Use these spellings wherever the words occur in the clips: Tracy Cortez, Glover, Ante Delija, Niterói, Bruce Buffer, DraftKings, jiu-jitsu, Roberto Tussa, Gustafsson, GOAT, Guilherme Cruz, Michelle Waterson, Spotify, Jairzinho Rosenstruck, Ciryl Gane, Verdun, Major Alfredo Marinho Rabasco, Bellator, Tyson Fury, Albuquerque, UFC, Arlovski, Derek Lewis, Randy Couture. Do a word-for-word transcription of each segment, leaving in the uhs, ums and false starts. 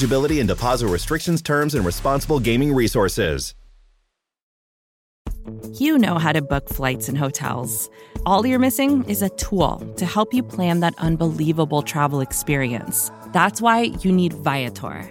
Eligibility and deposit restrictions, terms, and responsible gaming resources. You know how to book flights and hotels. All you're missing is a tool to help you plan that unbelievable travel experience. That's why you need Viator.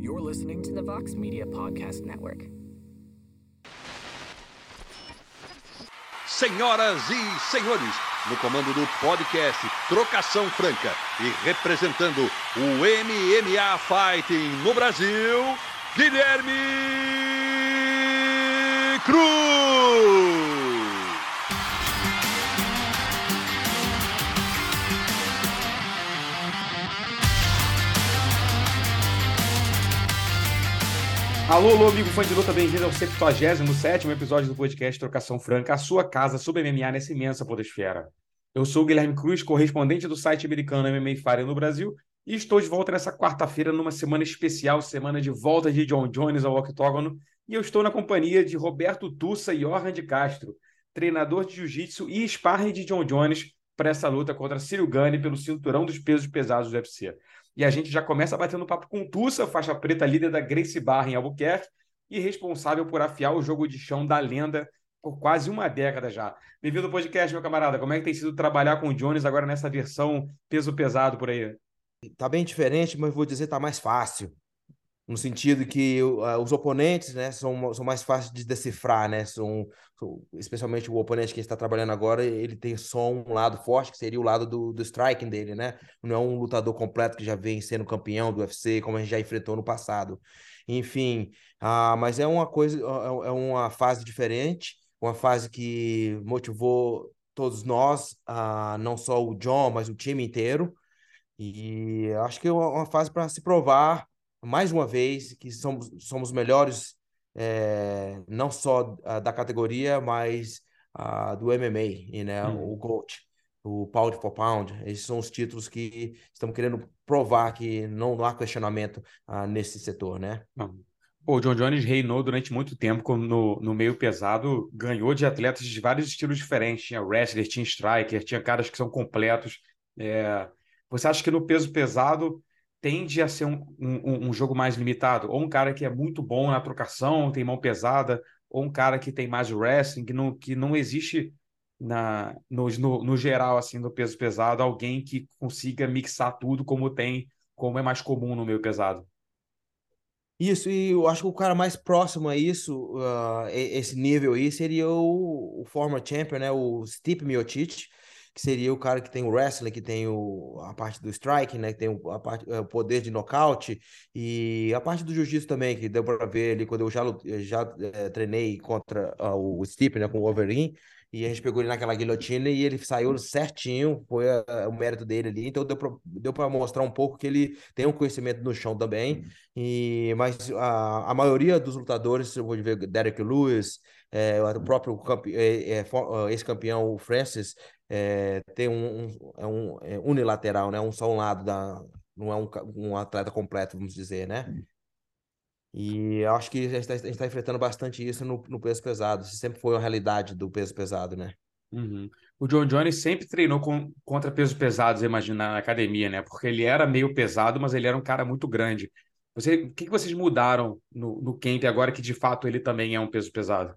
You're listening to the Vox Media Podcast Network. Senhoras e senhores, no comando do podcast Trocação Franca e representando o M M A Fighting no Brasil, Guilherme Cruz! Alô, alô, amigo fã de luta, bem-vindo ao septuagésimo sétimo episódio do podcast Trocação Franca, a sua casa sobre M M A nessa imensa podosfera. Eu sou o Guilherme Cruz, correspondente do site americano M M A Fighting no Brasil, e estou de volta nessa quarta-feira numa semana especial, semana de volta de John Jones ao octógono, e eu estou na companhia de Roberto Tussa e Orhan de Castro, treinador de jiu-jitsu e sparring de John Jones para essa luta contra Ciryl Gane pelo cinturão dos pesos pesados do U F C. E a gente já começa batendo papo com o Tussa, faixa preta líder da Gracie Barra em Albuquerque e responsável por afiar o jogo de chão da lenda por quase uma década já. Bem-vindo ao podcast, meu camarada. Como é que tem sido trabalhar com o Jones agora nessa versão peso pesado por aí? Tá bem diferente, mas vou dizer que tá mais fácil. No sentido que uh, os oponentes, né, são, são mais fáceis de decifrar, né? São, são, especialmente o oponente que a gente está trabalhando agora, ele tem só um lado forte, que seria o lado do, do striking dele, né? Não é um lutador completo que já vem sendo campeão do U F C, como a gente já enfrentou no passado. Enfim, uh, mas é uma coisa, é uma fase diferente, uma fase que motivou todos nós, uh, não só o John, mas o time inteiro. E acho que é uma fase para se provar mais uma vez, que somos, somos melhores, é, não só uh, da categoria, mas uh, do M M A, e, né? Hum. O GOAT, o pound for pound. Esses são os títulos que estamos querendo provar que não, não há questionamento uh, nesse setor, né? O John Jones reinou durante muito tempo no, no meio pesado, ganhou de atletas de vários estilos diferentes. Tinha wrestler, tinha striker, tinha caras que são completos. É... Você acha que no peso pesado tende a ser um, um, um jogo mais limitado, ou um cara que é muito bom na trocação, tem mão pesada, ou um cara que tem mais wrestling, que não, que não existe na, no, no, no geral, assim, no peso pesado, alguém que consiga mixar tudo como tem, como é mais comum no meio pesado? Isso, e eu acho que o cara mais próximo a isso, uh, esse nível aí, seria o, o former champion, né, o Stipe Miocic, que seria o cara que tem o wrestling, que tem o, a parte do striking, né? Que tem o, a parte, o poder de nocaute e a parte do jiu-jitsu também, que deu para ver ali quando eu já, já é, treinei contra uh, o Stipe, né? Com o Wolverine, e a gente pegou ele naquela guilhotina e ele saiu certinho, foi a, a, o mérito dele ali, então deu para mostrar um pouco que ele tem um conhecimento no chão também, e, mas a, a maioria dos lutadores, eu vou ver Derek Lewis, é, o próprio campe, é, é, ex-campeão Francis, É, tem um, um, é um é unilateral, né? Um só um lado, da, não é um, um atleta completo, vamos dizer, né? E eu acho que a gente está tá enfrentando bastante isso no, no peso pesado. Isso sempre foi uma realidade do peso pesado, né? Uhum. O John Jones sempre treinou com, contra pesos pesados, imagina, na academia, né? Porque ele era meio pesado, mas ele era um cara muito grande. Você, o que, que vocês mudaram no, no camp agora que, de fato, ele também é um peso pesado?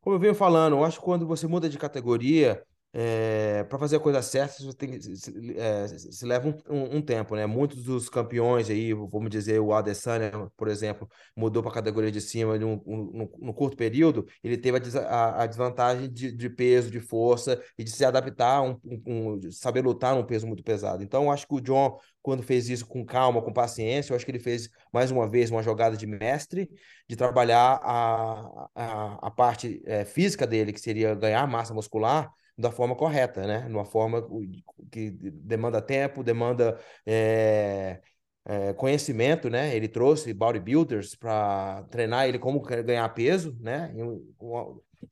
Como eu venho falando, eu acho que quando você muda de categoria, é, para fazer a coisa certa, você tem, se, é, se leva um, um, um tempo, né? Muitos dos campeões aí, vamos dizer, o Adesanya, por exemplo, mudou para a categoria de cima num um, um, um curto período, ele teve a, a, a desvantagem de, de peso, de força e de se adaptar, um, um, um, saber lutar num peso muito pesado. Então, eu acho que o John, quando fez isso com calma, com paciência, eu acho que ele fez, mais uma vez, uma jogada de mestre, de trabalhar a, a, a parte é, física dele, que seria ganhar massa muscular, da forma correta, né? Numa forma que demanda tempo, demanda é, é, conhecimento, né? Ele trouxe bodybuilders para treinar ele como ganhar peso, né?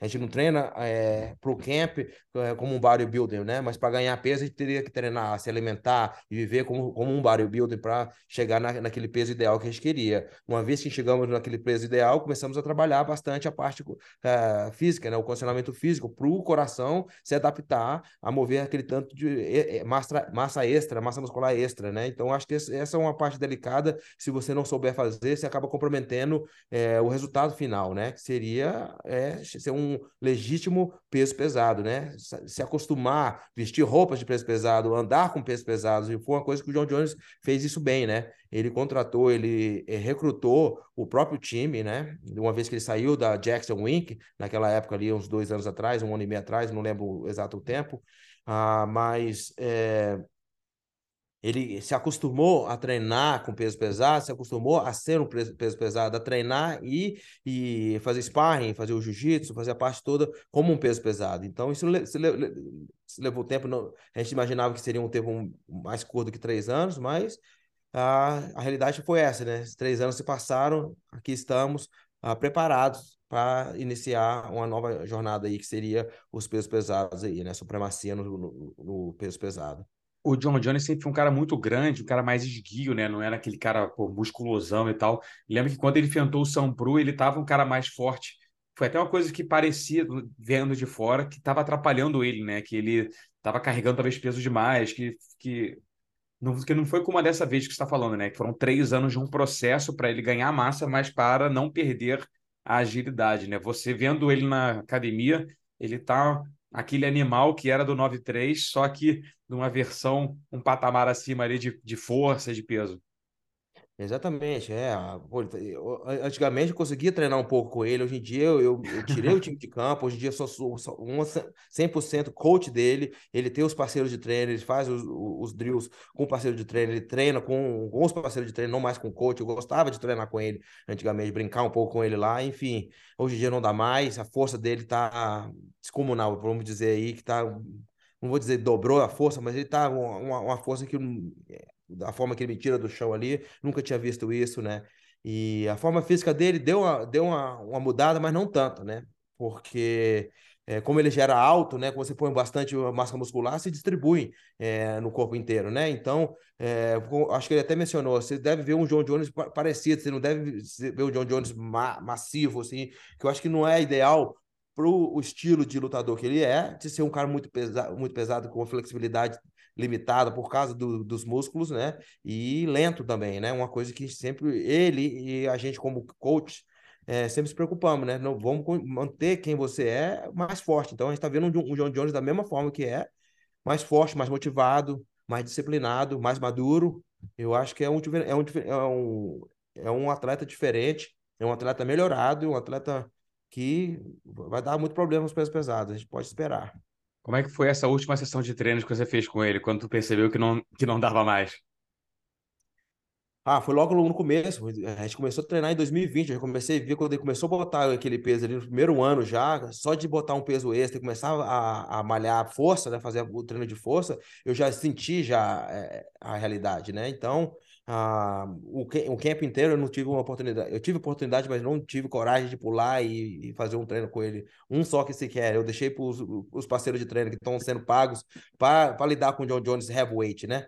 A gente não treina é, para o camp é, como um bodybuilder, né? Mas para ganhar peso a gente teria que treinar, se alimentar e viver como, como um bodybuilder para chegar na, naquele peso ideal que a gente queria. Uma vez que chegamos naquele peso ideal, começamos a trabalhar bastante a parte uh, física, né? O condicionamento físico para o coração se adaptar a mover aquele tanto de massa, massa extra, massa muscular extra, né? Então acho que essa é uma parte delicada. Se você não souber fazer, você acaba comprometendo é, o resultado final, né? Que seria é, ser um um legítimo peso pesado, né? Se acostumar, vestir roupas de peso pesado, andar com peso pesado, e foi uma coisa que o John Jones fez isso bem, né? Ele contratou, ele recrutou o próprio time, né? Uma vez que ele saiu da Jackson Wink, naquela época ali, uns dois anos atrás, um ano e meio atrás, não lembro o exato tempo, ah, mas... É... Ele se acostumou a treinar com peso pesado, se acostumou a ser um peso pesado, a treinar e, e fazer sparring, fazer o jiu-jitsu, fazer a parte toda como um peso pesado. Então, isso le- se le- se levou tempo. Não, a gente imaginava que seria um tempo um, mais curto que três anos, mas a, a realidade foi essa, né? Três anos se passaram, aqui estamos a, preparados para iniciar uma nova jornada aí, que seria os pesos pesados aí, né? Supremacia no, no, no peso pesado. O John Jones sempre foi um cara muito grande, um cara mais esguio, né? Não era aquele cara, pô, musculosão e tal. Lembro que quando ele enfrentou o Sampru, ele estava um cara mais forte. Foi até uma coisa que parecia, vendo de fora, que estava atrapalhando ele, né? Que ele estava carregando talvez peso demais, que, que, não, que não foi como a dessa vez que você está falando, né? Que foram três anos de um processo para ele ganhar massa, mas para não perder a agilidade, né? Você vendo ele na academia, ele está... aquele animal que era do nove três, só que numa versão, um patamar acima ali de, de força, de peso. Exatamente, é. Antigamente eu conseguia treinar um pouco com ele, hoje em dia eu, eu, eu tirei o time de campo, hoje em dia eu sou, sou, sou um cem por cento coach dele, ele tem os parceiros de treino, ele faz os, os drills com parceiro de treino, ele treina com, com os parceiros de treino, não mais com o coach. Eu gostava de treinar com ele antigamente, brincar um pouco com ele lá, enfim, hoje em dia não dá mais, a força dele tá descomunal, vamos dizer aí, que tá, não vou dizer dobrou a força, mas ele tá uma, uma força que... da forma que ele me tira do chão ali, nunca tinha visto isso, né? E a forma física dele deu uma, deu uma, uma mudada, mas não tanto, né? Porque é, como ele já era alto, né? Quando você põe bastante massa muscular, se distribui é, no corpo inteiro, né? Então, é, acho que ele até mencionou, você deve ver um John Jones parecido, você não deve ver um John Jones ma- massivo, assim, que eu acho que não é ideal para o estilo de lutador que ele é, de ser um cara muito, pesa- muito pesado, com flexibilidade limitada por causa do, dos músculos, né? E lento também, né? Uma coisa que sempre ele e a gente como coach é, sempre se preocupamos, né? Não vamos manter quem você é mais forte. Então a gente está vendo um, um John Jones da mesma forma que é, mais forte, mais motivado, mais disciplinado, mais maduro. Eu acho que é um é um é um, é um atleta diferente, é um atleta melhorado, um atleta que vai dar muito problema nos pesos pesados. A gente pode esperar. Como é que foi essa última sessão de treinos que você fez com ele, quando tu percebeu que não, que não dava mais? Ah, foi logo no começo. A gente começou a treinar em dois mil e vinte. Eu comecei a ver quando ele começou a botar aquele peso ali no primeiro ano já, só de botar um peso extra e começar a, a malhar força, né, fazer o treino de força, eu já senti já é, a realidade, né? Então... Ah, o, o camp inteiro eu não tive uma oportunidade. Eu tive oportunidade, mas não tive coragem de pular e, e fazer um treino com ele. Um só que sequer. Eu deixei para os parceiros de treino que estão sendo pagos para lidar com o John Jones heavyweight, né?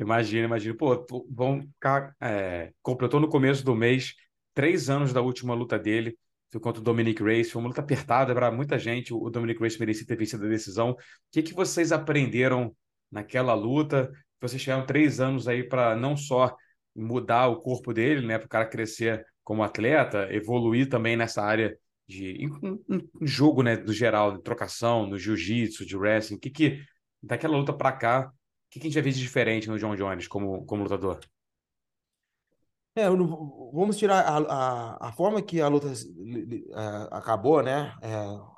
Imagina, imagina. Pô, vão ficar, é, completou no começo do mês três anos da última luta dele, foi contra o Dominic Reyes. Foi uma luta apertada para muita gente. O Dominic Reyes merecia ter vencido a decisão. O que, que vocês aprenderam naquela luta? Vocês tiveram três anos aí para não só mudar o corpo dele, né, para o cara crescer como atleta, evoluir também nessa área de um, um jogo, né, no geral, de trocação, no jiu-jitsu, de wrestling. O que que, daquela luta para cá, o que, que a gente já viu de diferente no John Jones como, como lutador? É, vamos tirar a, a, a forma que a luta a, acabou, né? É,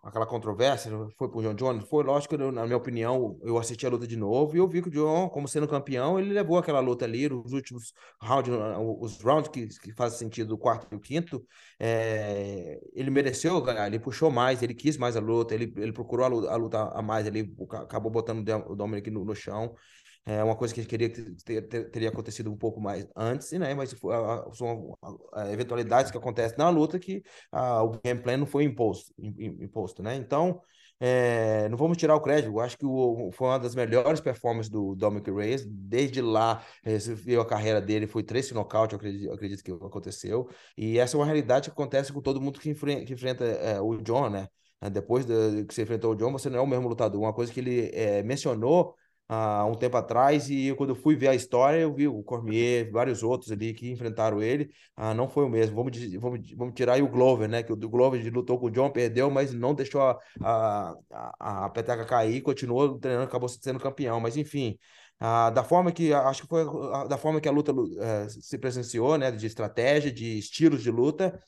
aquela controvérsia, foi pro John Jones? Foi, lógico, eu, na minha opinião, eu assisti a luta de novo e eu vi que o John, como sendo campeão, ele levou aquela luta ali, os últimos rounds, os rounds que, que fazem sentido, o quarto e o quinto, é, ele mereceu ganhar, ele puxou mais, ele quis mais a luta, ele, ele procurou a luta, a luta a mais, ele acabou botando o Dominic no, no chão. É uma coisa que a gente queria que ter, ter, teria acontecido um pouco mais antes, né? Mas são eventualidades que acontecem na luta que a, o game plan não foi imposto, imposto né? Então, é, não vamos tirar o crédito. Eu acho que o, foi uma das melhores performances do Dominic Reyes. Desde lá, você viu a carreira dele, foi três nocaute, eu acredito, eu acredito que aconteceu. E essa é uma realidade que acontece com todo mundo que enfrenta, que enfrenta é, o John, né? Depois de, que você enfrentou o John, você não é o mesmo lutador. Uma coisa que ele é, mencionou há um tempo atrás, e quando eu fui ver a história, eu vi o Cormier, vários outros ali que enfrentaram ele, ah, não foi o mesmo. Vamos, vamos, vamos tirar aí o Glover, né, que o Glover lutou com o John, perdeu, mas não deixou a, a, a, a peteca cair, continuou treinando, acabou sendo campeão, mas enfim, ah, da forma que, acho que foi a, da forma que a luta uh, se presenciou, né, de estratégia, de estilos de luta,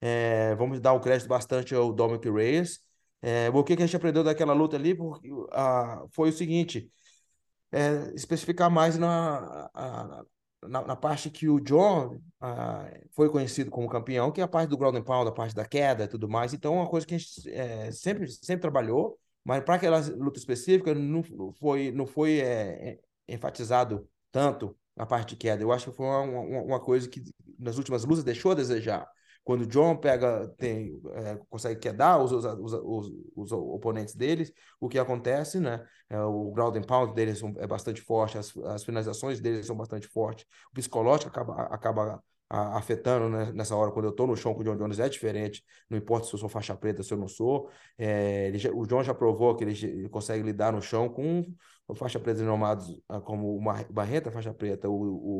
é, vamos dar o crédito bastante ao Dominic Reyes. É, o que a gente aprendeu daquela luta ali, porque, uh, foi o seguinte, É, especificar mais na, na, na parte que o John ah, foi conhecido como campeão, que é a parte do ground and pound, a parte da queda e tudo mais. Então, é uma coisa que a gente é, sempre, sempre trabalhou, mas para aquela luta específica não foi, não foi é, enfatizado tanto a parte de queda. Eu acho que foi uma, uma, uma coisa que nas últimas lutas deixou a desejar. Quando o John pega, tem, é, consegue quedar os, os, os, os, os oponentes deles, o que acontece, né? É, o ground and pound deles é bastante forte, as, as finalizações deles são bastante fortes, o psicológico acaba, acaba a, afetando, né? Nessa hora, quando eu estou no chão com o John Jones, é diferente, não importa se eu sou faixa preta, se eu não sou, é, ele, o John já provou que ele, ele consegue lidar no chão com faixa preta renomados, como o Marreta, faixa preta, o... o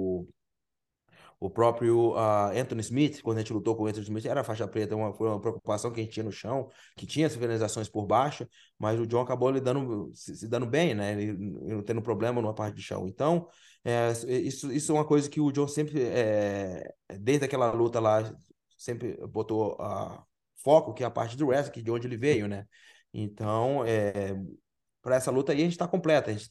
O próprio uh, Anthony Smith, quando a gente lutou com o Anthony Smith, era faixa preta, uma, foi uma preocupação que a gente tinha no chão, que tinha as finalizações por baixo, mas o John acabou lhe dando, se, se dando bem, né? Ele não tendo problema numa parte de chão. Então, é, isso, isso é uma coisa que o John sempre, é, desde aquela luta lá, sempre botou uh, foco, que é a parte do wrestling, de onde ele veio, né? Então, é... para essa luta aí a gente está completa. A gente,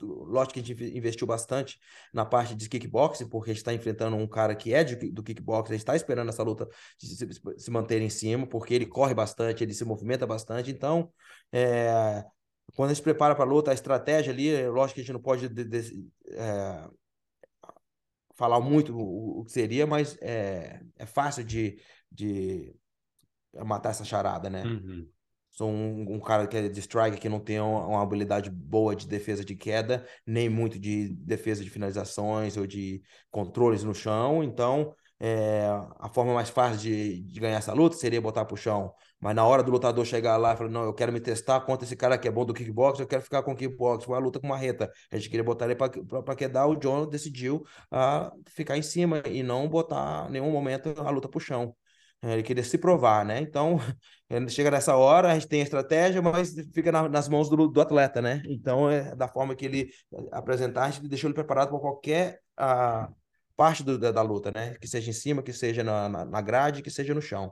lógico que a gente investiu bastante na parte de kickboxing, porque a gente está enfrentando um cara que é de, do kickboxing, a gente está esperando essa luta se, se manter em cima, porque ele corre bastante, ele se movimenta bastante. Então, é, quando a gente prepara para a luta, a estratégia ali, lógico que a gente não pode de, de, é, falar muito o, o que seria, mas é, é fácil de, de matar essa charada, né? Uhum. Sou um, um cara que é de strike, que não tem uma, uma habilidade boa de defesa de queda, nem muito de defesa de finalizações ou de controles no chão. Então, é, a forma mais fácil de, de ganhar essa luta seria botar pro chão. Mas na hora do lutador chegar lá e falar, não, eu quero me testar contra esse cara que é bom do kickboxing, eu quero ficar com o kickboxing, foi a luta com Marreta. A gente queria botar ele para quedar, o John decidiu ah, ficar em cima e não botar em nenhum momento a luta pro chão. Ele queria se provar, né? Então, chega nessa hora, a gente tem a estratégia, mas fica na, nas mãos do, do atleta, né? Então, é da forma que ele apresentar, a gente deixou ele preparado para qualquer a, parte do, da, da luta, né? Que seja em cima, que seja na, na, na grade, que seja no chão.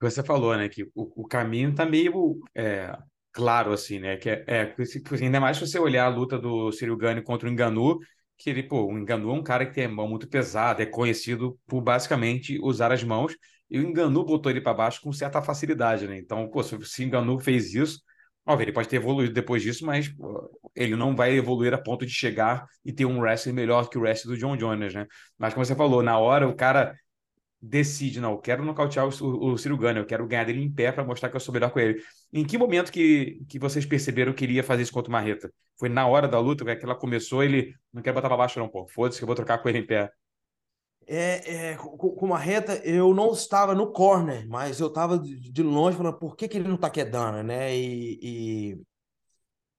Você falou, né? Que o, o caminho tá meio é, claro, assim, né? Que é, é, ainda mais se você olhar a luta do Ciryl Gane contra o Ngannou, que ele, pô, o Ngannou é um cara que tem a mão muito pesada, é conhecido por basicamente usar as mãos. E o Ngannou botou ele para baixo com certa facilidade, né? Então, pô, se o Ngannou fez isso, óbvio, ele pode ter evoluído depois disso, mas pô, ele não vai evoluir a ponto de chegar e ter um wrestling melhor que o wrestling do John Jones, né? Mas como você falou, na hora o cara decide, não, eu quero nocautear o, o, o Ciryl Gane, eu quero ganhar dele em pé para mostrar que eu sou melhor com ele. Em que momento que, que vocês perceberam que ele ia fazer isso contra o Marreta? Foi na hora da luta, que ela começou, ele não quer botar pra baixo não, pô, foda-se que eu vou trocar com ele em pé. É, é, com, com o Marreta, eu não estava no corner, mas eu estava de longe falando, por que que ele não tá quedando, né? E, e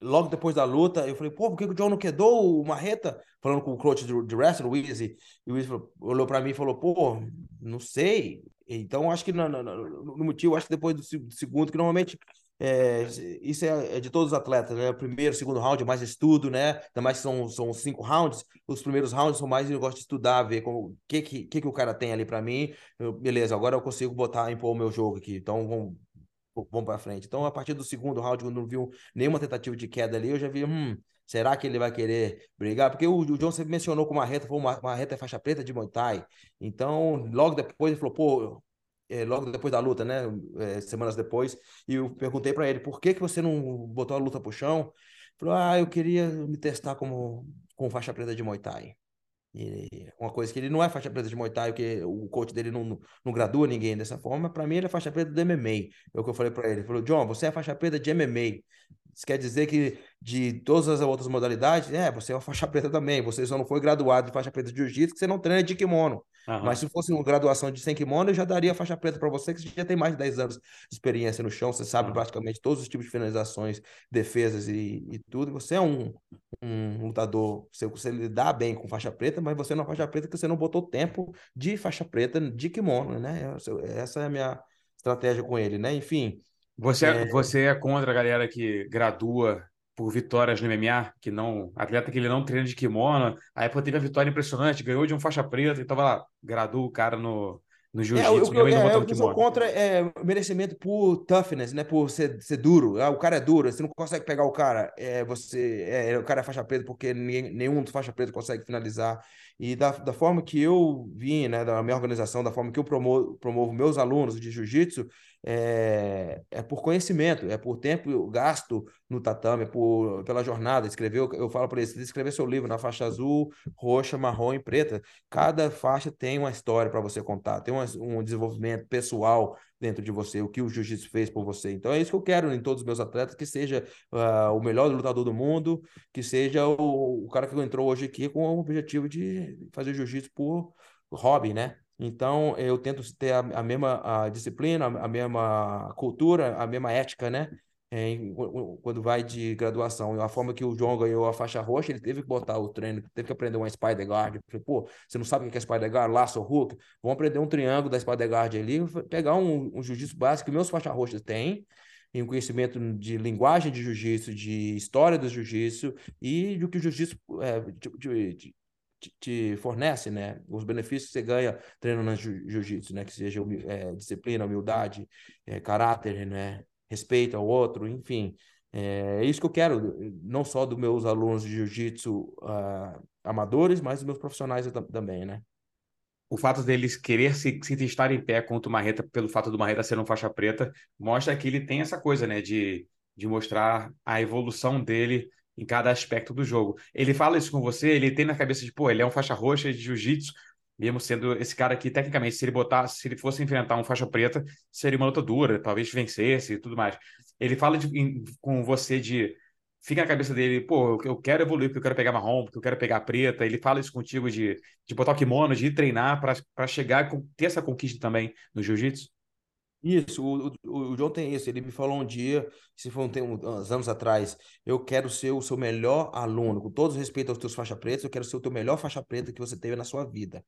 logo depois da luta, eu falei, pô, por que que o John não quedou o Marreta? Falando com o coach de, de wrestling, o Izzy, e o Izzy falou, olhou pra mim e falou, pô, não sei. Então, acho que no, no, no motivo, acho que depois do segundo, que normalmente é, isso é de todos os atletas, né? O primeiro, segundo round é mais estudo, né? Ainda mais que são, são cinco rounds, os primeiros rounds são mais eu gosto de estudar, ver como, que, que, que que o cara tem ali pra mim. Eu, beleza, agora eu consigo botar, impor o meu jogo aqui, então vamos... Vamos para frente. Então, a partir do segundo round, quando não viu nenhuma tentativa de queda ali, eu já vi, hum, será que ele vai querer brigar? Porque o, o John sempre mencionou que o Marreta, falou, o Marreta é faixa preta de Muay Thai. Então, logo depois, ele falou, pô, é, logo depois da luta, né, é, semanas depois, e eu perguntei para ele, por que que você não botou a luta pro chão? Ele falou, ah, eu queria me testar como, como faixa preta de Muay Thai. E uma coisa que ele não é faixa preta de Muay Thai, porque o coach dele não, não, não gradua ninguém dessa forma. Para mim, ele é faixa preta do M M A. É o que eu falei para ele. Ele falou, John, você é faixa preta de M M A. Isso quer dizer que de todas as outras modalidades, é, você é uma faixa preta também. Você só não foi graduado de faixa preta de jiu-jitsu, que você não treina de kimono. Uhum. Mas se fosse uma graduação de sem kimono, eu já daria faixa preta para você, que você já tem mais de dez anos de experiência no chão. Você sabe uhum. praticamente todos os tipos de finalizações, defesas e, e tudo. Você é um, um lutador, você, você lidar bem com faixa preta, mas você não é faixa preta porque você não botou tempo de faixa preta de kimono, né? Essa é a minha estratégia com ele, né? Enfim... Você é... você é contra a galera que gradua por vitórias no M M A, que não, atleta que ele não treina de kimono, aí pô, teve a vitória impressionante, ganhou de um faixa preta, então vai lá, gradua o cara no, no jiu-jitsu. É, eu, eu, é, eu, eu sou contra é, merecimento por toughness, né, por ser, ser duro. Ah, o cara é duro, você não consegue pegar o cara, é, você, é, o cara é faixa preta porque ninguém, nenhum faixa preta consegue finalizar. E da, da forma que eu vim, né, da minha organização, da forma que eu promovo, promovo meus alunos de jiu-jitsu, é, é por conhecimento, é por tempo gasto no tatame, é por, pela jornada. Escreveu, eu falo para eles, escrever seu livro na faixa azul, roxa, marrom e preta. Cada faixa tem uma história para você contar, tem uma, um desenvolvimento pessoal dentro de você, o que o jiu-jitsu fez por você. Então é isso que eu quero em todos os meus atletas, que seja uh, o melhor lutador do mundo, que seja o, o cara que entrou hoje aqui com o objetivo de fazer jiu-jitsu por hobby, né? Então eu tento ter a, a mesma a disciplina, a, a mesma cultura, a mesma ética, né? Em, quando vai de graduação. A forma que o John ganhou a faixa roxa, ele teve que botar o treino, teve que aprender uma Spider Guard. Eu falei, pô, você não sabe o que é Spider Guard, laço, hook? Vamos aprender um triângulo da Spider Guard ali, pegar um, um jiu-jitsu básico que meus faixas roxas têm, e um conhecimento de linguagem de jiu-jitsu, de história do jiu-jitsu e do que o jiu-jitsu é, de, de, Te, te fornece, né? Os benefícios que você ganha treinando jiu- jiu-jitsu, né? Que seja é, disciplina, humildade, é, caráter, né? Respeito ao outro, enfim. É, é isso que eu quero, não só dos meus alunos de jiu-jitsu uh, amadores, mas dos meus profissionais também, né? O fato deles querer se, se testar em pé contra o Marreta, pelo fato do Marreta ser um faixa preta, mostra que ele tem essa coisa, né? De, de mostrar a evolução dele em cada aspecto do jogo. Ele fala isso com você, ele tem na cabeça de, pô, ele é um faixa roxa de jiu-jitsu, mesmo sendo esse cara que, tecnicamente, se ele botar, se ele fosse enfrentar um faixa preta, seria uma luta dura, talvez vencesse e tudo mais. Ele fala de, em, com você de, fica na cabeça dele, pô, eu quero evoluir, porque eu quero pegar marrom, porque eu quero pegar preta. Ele fala isso contigo de, de botar o kimono, de ir treinar para chegar, ter essa conquista também no jiu-jitsu? Isso, o, o, o John tem isso. Ele me falou um dia, se foi um tempo, uns anos atrás, eu quero ser o seu melhor aluno, com todo respeito aos teus faixa pretas, eu quero ser o teu melhor faixa preta que você teve na sua vida.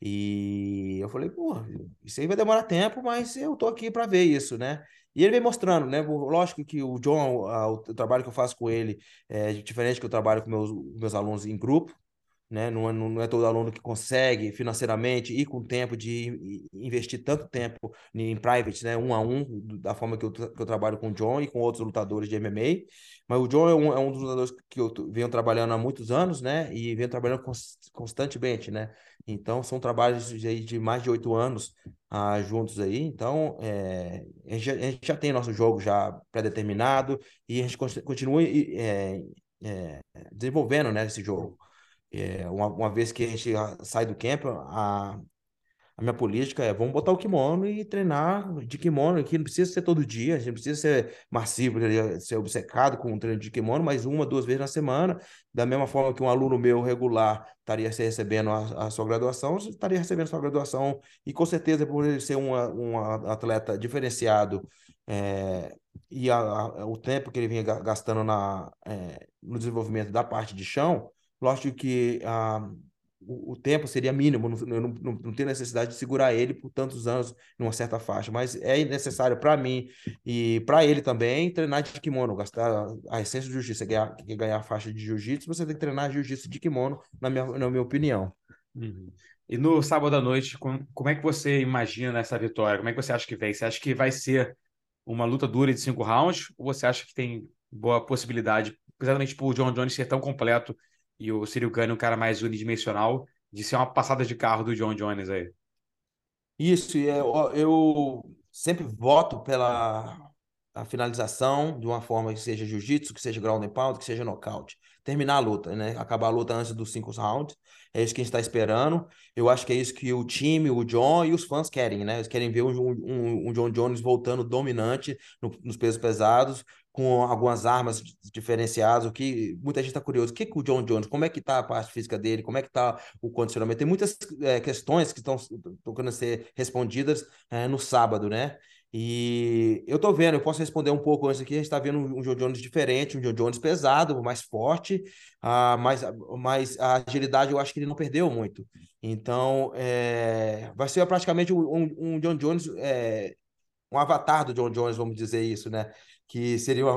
E eu falei, pô, isso aí vai demorar tempo, mas eu tô aqui para ver isso, né? E ele vem mostrando, né? Lógico que o John, a, o trabalho que eu faço com ele é diferente do que eu trabalho com meus, meus alunos em grupo. Né? Não, é, não é todo aluno que consegue financeiramente e com tempo de investir tanto tempo em private, né? Um a um, da forma que eu, que eu trabalho com o John e com outros lutadores de M M A. Mas o John é um, é um dos lutadores que eu venho trabalhando há muitos anos, né? E venho trabalhando cons, constantemente, né? Então, são trabalhos de, de mais de oito anos ah, juntos aí. Então, é, a, gente já, a gente já tem nosso jogo já pré-determinado e a gente continua é, é, desenvolvendo, né, esse jogo. É, uma, uma vez que a gente sai do camp, a, A minha política é, vamos botar o kimono e treinar de kimono aqui, não precisa ser todo dia, a gente não precisa ser massivo, ser obcecado com um treino de kimono, mas uma, duas vezes na semana, da mesma forma que um aluno meu regular estaria se recebendo a, a sua graduação, estaria recebendo a sua graduação, e com certeza por ele ser um, um atleta diferenciado, é, e a, a, o tempo que ele vinha gastando na, é, no desenvolvimento da parte de chão, lógico que a... o tempo seria mínimo, eu não, não, não tenho necessidade de segurar ele por tantos anos numa certa faixa, mas é necessário para mim e para ele também treinar de kimono, gastar a essência do jiu-jitsu, ganhar, ganhar a faixa de jiu-jitsu, você tem que treinar jiu-jitsu de kimono, na minha, na minha opinião. Uhum. E no sábado à noite, como, como é que você imagina essa vitória? Como é que você acha que vem? Você acha que vai ser uma luta dura de cinco rounds ou você acha que tem boa possibilidade, exatamente por John Jones ser tão completo e o Ciryl Gane, um cara mais unidimensional, de ser uma passada de carro do John Jones aí? Isso, eu, eu sempre voto pela a finalização de uma forma que seja jiu-jitsu, que seja ground and pound, que seja nocaute. Terminar a luta, né? Acabar a luta antes dos cinco rounds. É isso que a gente está esperando. Eu acho que é isso que o time, o John e os fãs querem, né? Eles querem ver um, um, um John Jones voltando dominante no, nos pesos pesados, com algumas armas diferenciadas, o que muita gente está curioso. O que, que o John Jones, como é que está a parte física dele, como é que está o condicionamento? Tem muitas é, questões que estão tocando ser respondidas é, no sábado, né? E eu tô vendo, eu posso responder um pouco antes aqui, a gente tá vendo um John Jones diferente, um John Jones pesado, mais forte, uh, mas, mas a agilidade eu acho que ele não perdeu muito. Então, é, vai ser praticamente um, um John Jones, é, um avatar do John Jones, vamos dizer isso, né? Que seria uma,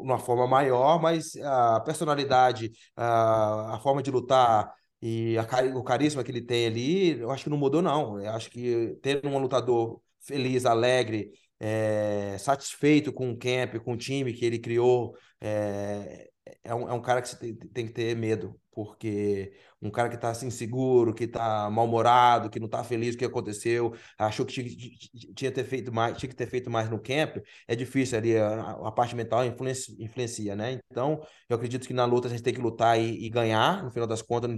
uma forma maior, mas a personalidade, a, a forma de lutar... e a, o carisma que ele tem ali, eu acho que não mudou, não. Eu acho que ter um lutador feliz, alegre, é, satisfeito com o camp, com o time que ele criou, é, é, um, é um cara que você tem, tem que ter medo, porque um cara que está assim, inseguro, que está mal-humorado, que não está feliz com o que aconteceu, achou que tinha, tinha, ter feito mais, tinha que ter feito mais no camp, é difícil ali, a, a parte mental influencia, influencia, né? Então, eu acredito que na luta a gente tem que lutar e, e ganhar, no final das contas,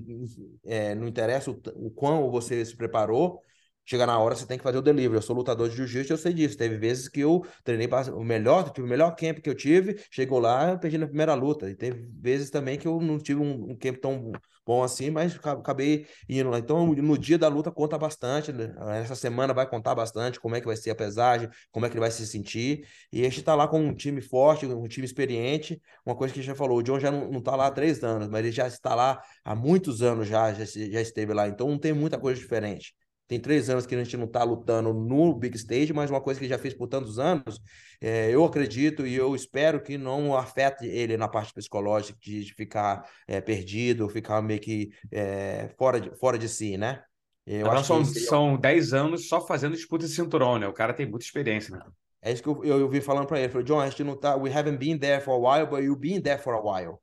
é, não interessa o, o quão você se preparou, chegar na hora, você tem que fazer o delivery. Eu sou lutador de jiu-jitsu, eu sei disso. Teve vezes que eu treinei o melhor, tive o melhor camp que eu tive, chegou lá, eu perdi na primeira luta. E teve vezes também que eu não tive um, um camp tão bom assim, mas acabei indo lá. Então, no dia da luta, conta bastante. Né? Essa semana vai contar bastante como é que vai ser a pesagem, como é que ele vai se sentir. E a gente tá lá com um time forte, um time experiente. Uma coisa que a gente já falou, o John já não, não tá lá há três anos, mas ele já está lá há muitos anos, já, já, já esteve lá. Então, não tem muita coisa diferente. Tem três anos que a gente não está lutando no big stage, mas uma coisa que ele já fez por tantos anos, é, eu acredito e eu espero que não afete ele na parte psicológica de, de ficar é, perdido, ficar meio que é, fora, de, fora de si, né? Eu não, acho são, que seria... são dez anos só fazendo disputa de cinturão, né? O cara tem muita experiência, né? É isso que eu, eu, eu vi falando para ele. Falei, John, a gente não tá... We haven't been there for a while, but you've been there for a while.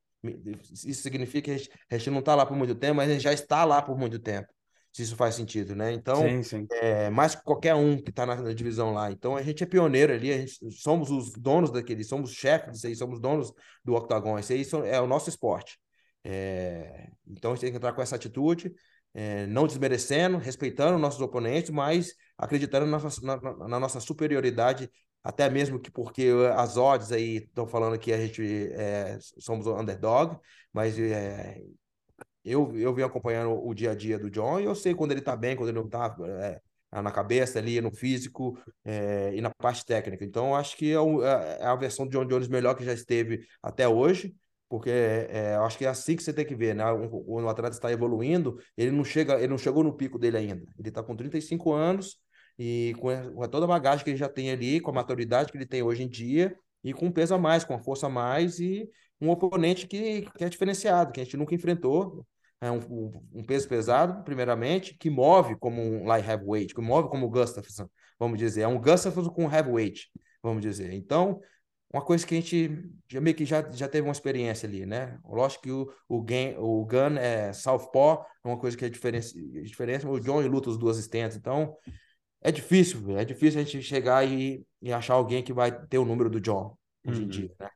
Isso significa que a gente, a gente não está lá por muito tempo, mas a gente já está lá por muito tempo. Se isso faz sentido, né? Então, sim, sim. É, mais qualquer um que está na, na divisão lá. Então, a gente é pioneiro ali, a gente, somos os donos daquele, somos chefes disso aí, somos donos do octagon. Isso aí são, é o nosso esporte. É, então, a gente tem que entrar com essa atitude, é, não desmerecendo, respeitando nossos oponentes, mas acreditando na nossa, na, na nossa superioridade, até mesmo que porque as odds aí estão falando que a gente é, somos o underdog, mas... É, Eu, eu venho acompanhando o dia a dia do John e eu sei quando ele tá bem, quando ele não tá é, na cabeça ali, no físico é, e na parte técnica. Então, eu acho que é, o, é a versão do John Jones melhor que já esteve até hoje, porque é, eu acho que é assim que você tem que ver, né? O, o atleta está evoluindo, ele não, chega, ele não chegou no pico dele ainda. Ele tá com trinta e cinco anos e com, com toda a bagagem que ele já tem ali, com a maturidade que ele tem hoje em dia e com peso a mais, com a força a mais e um oponente que, que é diferenciado, que a gente nunca enfrentou. É um, um peso pesado, primeiramente, que move como um light heavyweight, que move como o Gustafsson, vamos dizer. É um Gustafsson com heavyweight, vamos dizer. Então, uma coisa que a gente já, meio que já, já teve uma experiência ali, né? Lógico que o, o, Gane, o Gane é southpaw, é uma coisa que é diferença, diferença. O John luta os duas estentes, então é difícil, é difícil a gente chegar e, e achar alguém que vai ter o número do John hoje uhum. em dia, né?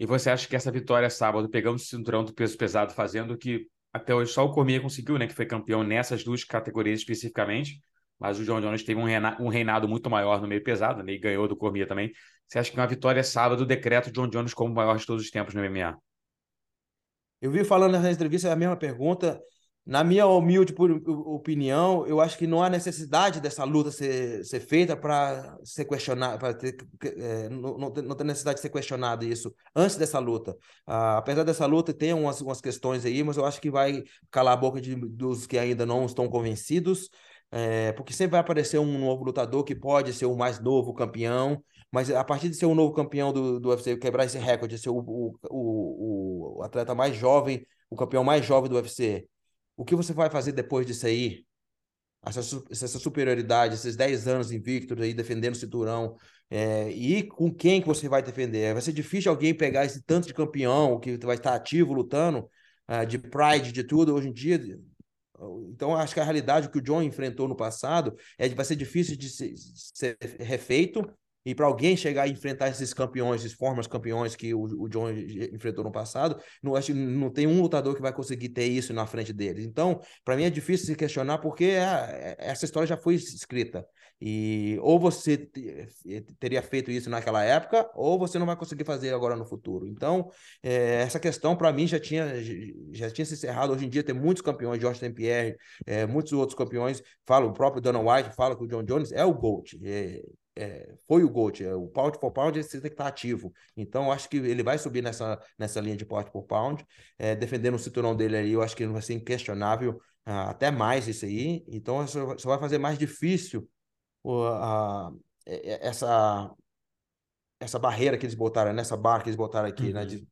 E você acha que essa vitória sábado, pegando o cinturão do peso pesado, fazendo o que até hoje só o Cormier conseguiu, né? Que foi campeão nessas duas categorias especificamente. mas o John Jones teve um reinado, um reinado muito maior no meio pesado, né? E ganhou do Cormier também. Você acha que uma vitória sábado decreta o John Jones como o maior de todos os tempos no M M A? Eu vi falando nas entrevistas a mesma pergunta. Na minha humilde opinião, eu acho que não há necessidade dessa luta ser, ser feita para ser questionada, para ter, é, não, não tem necessidade de ser questionado isso antes dessa luta. Ah, apesar dessa luta, tem umas, umas questões aí, mas eu acho que vai calar a boca de, dos que ainda não estão convencidos, é, porque sempre vai aparecer um novo lutador que pode ser o mais novo campeão, mas a partir de ser o novo campeão do, do U F C, quebrar esse recorde, ser o, o, o, o atleta mais jovem, o campeão mais jovem do U F C... O que você vai fazer depois disso aí? Essa, essa superioridade, esses dez anos invictos aí, defendendo o cinturão. É, e com quem que você vai defender? Vai ser difícil alguém pegar esse tanto de campeão que vai estar ativo, lutando, uh, de pride, de tudo, hoje em dia. Então, acho que a realidade que o John enfrentou no passado é, vai ser difícil de ser, ser refeito. E para alguém chegar e enfrentar esses campeões, esses formas campeões que o, o John enfrentou no passado, não, acho, não tem um lutador que vai conseguir ter isso na frente deles. Então, para mim é difícil se questionar porque é, essa história já foi escrita. E ou você te, teria feito isso naquela época, ou você não vai conseguir fazer agora no futuro. Então, é, essa questão para mim já tinha, já tinha se encerrado. Hoje em dia tem muitos campeões, George Saint Pierre, é, muitos outros campeões, fala, o próprio Dana White fala que o John Jones é o GOAT. É, É, foi o GOAT, o pound for pound você tem que estar ativo, então acho que ele vai subir nessa, nessa linha de pound for pound, é, defendendo o cinturão dele ali, eu acho que ele vai ser inquestionável, uh, até mais isso aí, então isso, isso vai fazer mais difícil uh, uh, essa, essa barreira que eles botaram, nessa barra que eles botaram aqui, uhum. né, de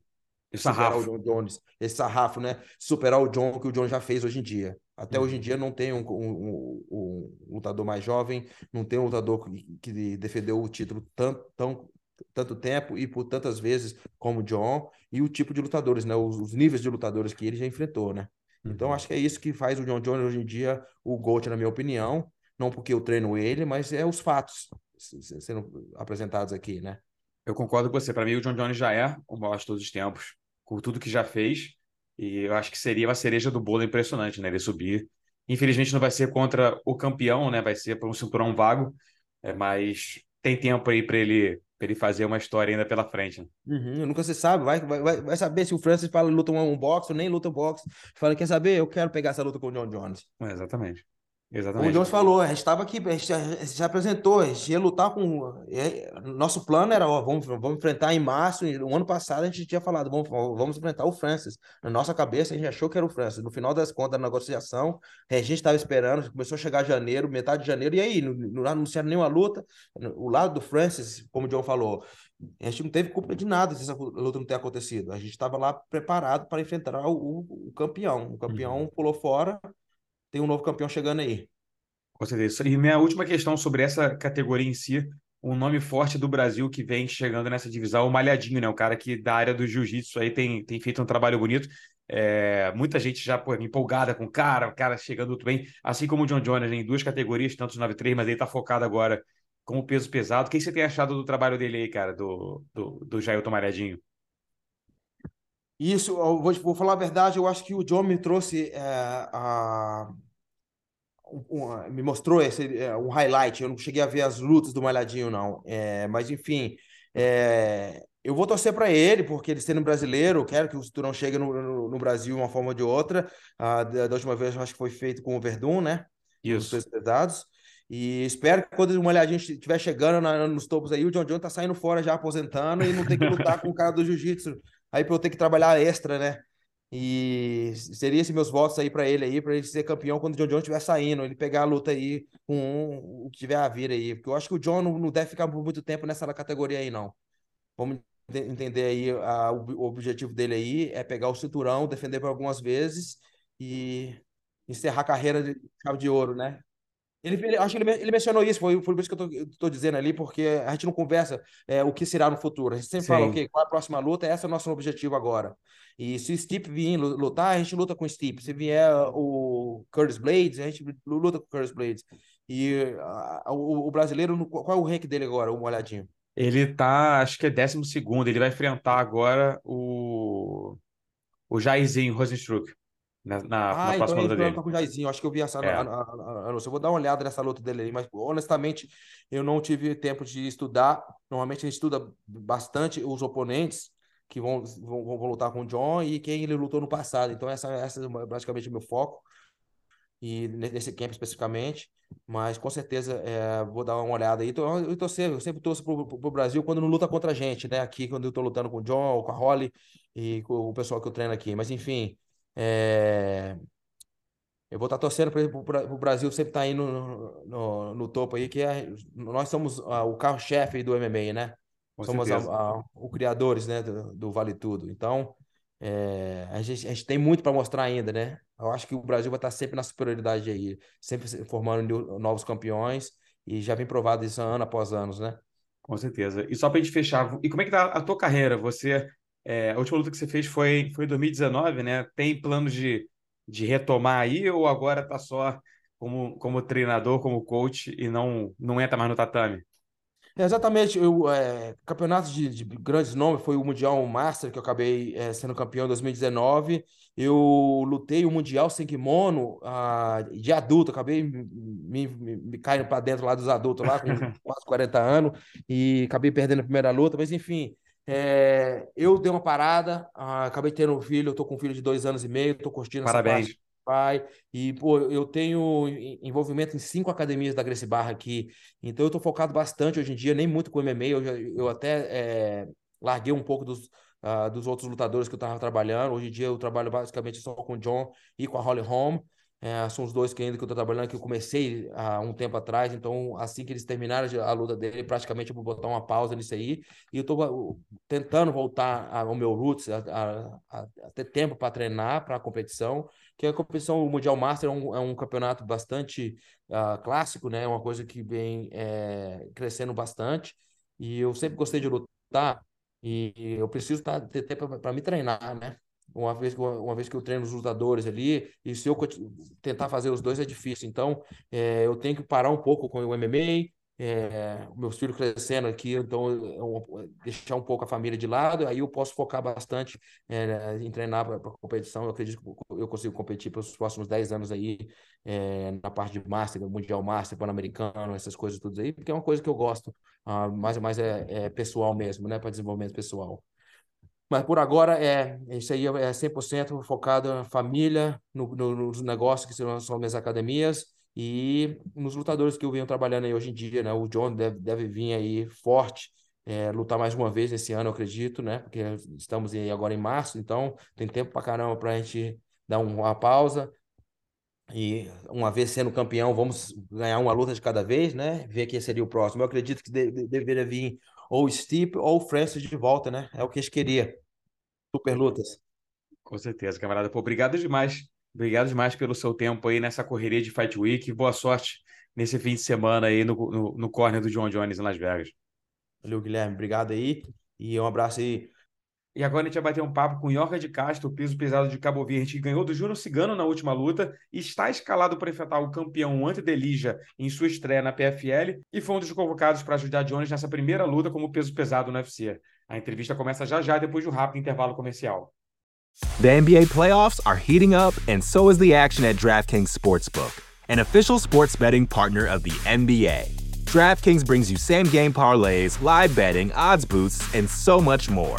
superar o John Jones, esse sarrafo, né, superar o John, que o John já fez hoje em dia. Até hoje em dia não tem um, um, um, um lutador mais jovem, não tem um lutador que, que defendeu o título tanto, tão, tanto tempo e por tantas vezes como o John, e o tipo de lutadores, né? Os, os níveis de lutadores que ele já enfrentou, né? Então acho que é isso que faz o John Jones hoje em dia o GOAT, na minha opinião, não porque eu treino ele, mas é os fatos sendo apresentados aqui, né? Eu concordo com você, para mim o John Jones já é o maior de todos os tempos, com tudo que já fez. E eu acho que seria uma cereja do bolo impressionante, né? Ele subir. Infelizmente não vai ser contra o campeão, né? Vai ser por um cinturão vago, é, mas tem tempo aí para ele, ele fazer uma história ainda pela frente. Né? Uhum, nunca se sabe, vai, vai, vai saber se o Francis fala luta um boxe ou nem luta um boxe. Fala, quer saber? Eu quero pegar essa luta com o John Jones. É, exatamente. Exatamente. O Jones falou, a gente estava aqui, a gente, a gente se apresentou, a gente ia lutar com... Nosso plano era, ó, vamos, vamos enfrentar em março, e no ano passado a gente tinha falado, vamos, vamos enfrentar o Francis. Na nossa cabeça a gente achou que era o Francis. No final das contas da negociação, a gente estava esperando, começou a chegar janeiro, metade de janeiro, e aí, não, não anunciaram nenhuma luta. O lado do Francis, como o John falou, a gente não teve culpa de nada se essa luta não ter acontecido. A gente estava lá preparado para enfrentar o, o, o campeão. O campeão pulou fora. Tem um novo campeão chegando aí. Com certeza. E minha última questão sobre essa categoria em si, um nome forte do Brasil que vem chegando nessa divisão, o Malhadinho, né? O cara que da área do jiu-jitsu aí tem, tem feito um trabalho bonito. É, muita gente já, pô, empolgada com o cara, o cara chegando muito bem. Assim como o John Jones, né? Em duas categorias, tanto no nove três, mas ele tá focado agora com o peso pesado. O que você tem achado do trabalho dele aí, cara, do, do, do Jailton Malhadinho? Isso, eu vou, vou falar a verdade, eu acho que o John me trouxe, é, a, um, me mostrou esse, é, um highlight, eu não cheguei a ver as lutas do Malhadinho não, é, mas enfim, é, eu vou torcer para ele, porque ele sendo brasileiro, eu quero que o cinturão chegue no, no, no Brasil de uma forma ou de outra, ah, da, da última vez eu acho que foi feito com o Verdun, né? Isso. Os pesados. E espero que quando o Malhadinho estiver chegando na, nos topos aí, o John John tá saindo fora já, aposentando, e não tem que lutar com o cara do jiu-jitsu. Aí para eu ter que trabalhar extra, né? E seria esses meus votos aí para ele aí, para ele ser campeão quando o John Jones estiver saindo, ele pegar a luta aí com o que tiver a vir aí. Porque eu acho que o John não deve ficar por muito tempo nessa categoria aí, não. Vamos entender aí, a, o objetivo dele aí é pegar o cinturão, defender por algumas vezes e encerrar a carreira de chave de ouro, né? Ele, ele, acho que ele, ele mencionou isso, foi, foi por isso que eu estou dizendo ali, porque a gente não conversa, é, o que será no futuro. A gente sempre Sim. fala, ok, qual é a próxima luta? Esse é o nosso objetivo agora. E se o Stipe vir lutar, a gente luta com o Stipe. Se vier o Curtis Blaydes, a gente luta com o Curtis Blaydes. E a, o, o brasileiro, qual é o rank dele agora, o Malhadinho? Ele tá, acho que é décimo segundo, ele vai enfrentar agora o, o Jairzinho Rosenstruck. Na, na, ah, na então ele luta dele. Tá com o Jairzinho. Acho que eu vi essa é. anúncio. Eu vou dar uma olhada nessa luta dele ali, mas honestamente eu não tive tempo de estudar. Normalmente a gente estuda bastante os oponentes que vão, vão, vão lutar com o John e quem ele lutou no passado. Então essa, essa é praticamente o meu foco. E nesse camp especificamente, mas com certeza é, vou dar uma olhada aí. Eu, tô sempre, eu sempre torço pro, pro Brasil quando não luta contra a gente, né? Aqui, quando eu tô lutando com o John, ou com a Holly e com o pessoal que eu treino aqui. Mas enfim, é... eu vou estar tá torcendo para o Brasil sempre estar tá aí no, no, no topo aí, que é, nós somos a, o carro-chefe do M M A, né? Com somos a, a, os criadores, né, do, do Vale Tudo. Então, é, a, gente, a gente tem muito para mostrar ainda, né? Eu acho que o Brasil vai estar sempre na superioridade aí, sempre formando novos campeões, e já vem provado isso ano após anos, né? Com certeza. E só para a gente fechar, e como é que tá a tua carreira? Você, é, a última luta que você fez foi, foi em dois mil e dezenove, né? Tem planos de, de retomar aí, ou agora tá só como, como treinador, como coach, e não, não entra mais no tatame? É, exatamente. Eu, é, campeonato de, de grandes nomes foi o Mundial Master, que eu acabei é, sendo campeão em dois mil e dezenove. Eu lutei o Mundial sem kimono ah, de adulto, acabei me, me, me caindo para dentro lá dos adultos, lá com quase quarenta anos, e acabei perdendo a primeira luta, mas enfim, é, eu dei uma parada, ah, acabei tendo um filho, eu tô com um filho de dois anos e meio, tô curtindo Parabéns. essa parte. Pai, e pô, eu tenho envolvimento em cinco academias da Gracie Barra aqui, então eu tô focado bastante hoje em dia, nem muito com M M A, eu, já, eu até é, larguei um pouco dos, uh, dos outros lutadores que eu tava trabalhando, hoje em dia eu trabalho basicamente só com o John e com a Holly Holm, é, são os dois que ainda que eu tô trabalhando, que eu comecei há um tempo atrás, então assim que eles terminaram a luta dele, praticamente eu vou botar uma pausa nisso aí, e eu tô tentando voltar ao meu roots, a, a, a ter tempo para treinar para a competição, que a competição Mundial Master é um, é um campeonato bastante uh, clássico, né, é uma coisa que vem é, crescendo bastante, e eu sempre gostei de lutar, e eu preciso tá, ter tempo para me treinar, né. Uma vez, uma vez que eu treino os lutadores ali, e se eu tentar fazer os dois é difícil. Então, é, eu tenho que parar um pouco com o M M A, é, meus filhos crescendo aqui, então eu, eu, deixar um pouco a família de lado, aí eu posso focar bastante é, em treinar para a competição. Eu acredito que eu consigo competir pelos próximos dez anos aí, é, na parte de Master, Mundial Master, Pan-Americano, essas coisas tudo aí, porque é uma coisa que eu gosto, ah, mas, mas é, é pessoal mesmo, né, para desenvolvimento pessoal. Mas por agora, é, isso aí é cem por cento focado na família, no, no, nos negócios, que são, são minhas academias, e nos lutadores que eu venho trabalhando aí hoje em dia, né? O John deve, deve vir aí forte, é, lutar mais uma vez esse ano, eu acredito, né? Porque estamos aí agora em março, então tem tempo pra caramba pra gente dar uma pausa. E uma vez sendo campeão, vamos ganhar uma luta de cada vez, né? Ver quem seria o próximo. Eu acredito que de, de, deveria vir ou o Stipe ou o Francis de volta, né? É o que eles queriam. Super lutas. Com certeza, camarada. Pô, obrigado demais. Obrigado demais pelo seu tempo aí nessa correria de Fight Week. Boa sorte nesse fim de semana aí no, no, no corner do John Jones em Las Vegas. Valeu, Guilherme. Obrigado aí. E um abraço aí. E agora a gente vai bater um papo com o Yorgan de Castro, peso pesado de Cabo Verde, que ganhou do Júnior Cigano na última luta e está escalado para enfrentar o campeão Ante Delija em sua estreia na P F L e foi um dos convocados para ajudar Jones nessa primeira luta como peso pesado no U F C. A entrevista começa já já depois de um rápido intervalo comercial. The N B A playoffs are heating up and so is the action at DraftKings Sportsbook, an official sports betting partner of the N B A. DraftKings brings you same-game parlays, live betting, odds boosts, and so much more.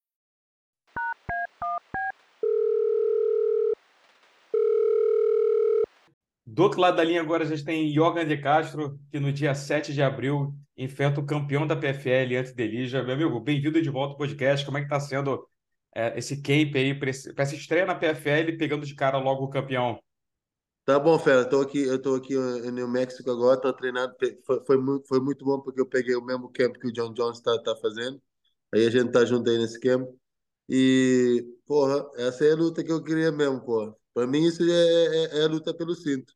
Do outro lado da linha agora a gente tem Yorgan de Castro, que no dia sete de abril enfrenta o campeão da P F L, Ante Delija. Meu amigo, bem-vindo de volta ao podcast. Como é que está sendo é, esse camp aí para essa estreia na P F L, pegando de cara logo o campeão? Tá bom, Fera. Tô aqui, eu estou aqui no New Mexico agora, tô treinando. Foi, foi, muito, foi muito bom porque eu peguei o mesmo camp que o John Jones está tá fazendo. Aí a gente tá junto aí nesse camp. E, porra, essa é a luta que eu queria mesmo, porra. Para mim isso é, é, é a luta pelo cinto.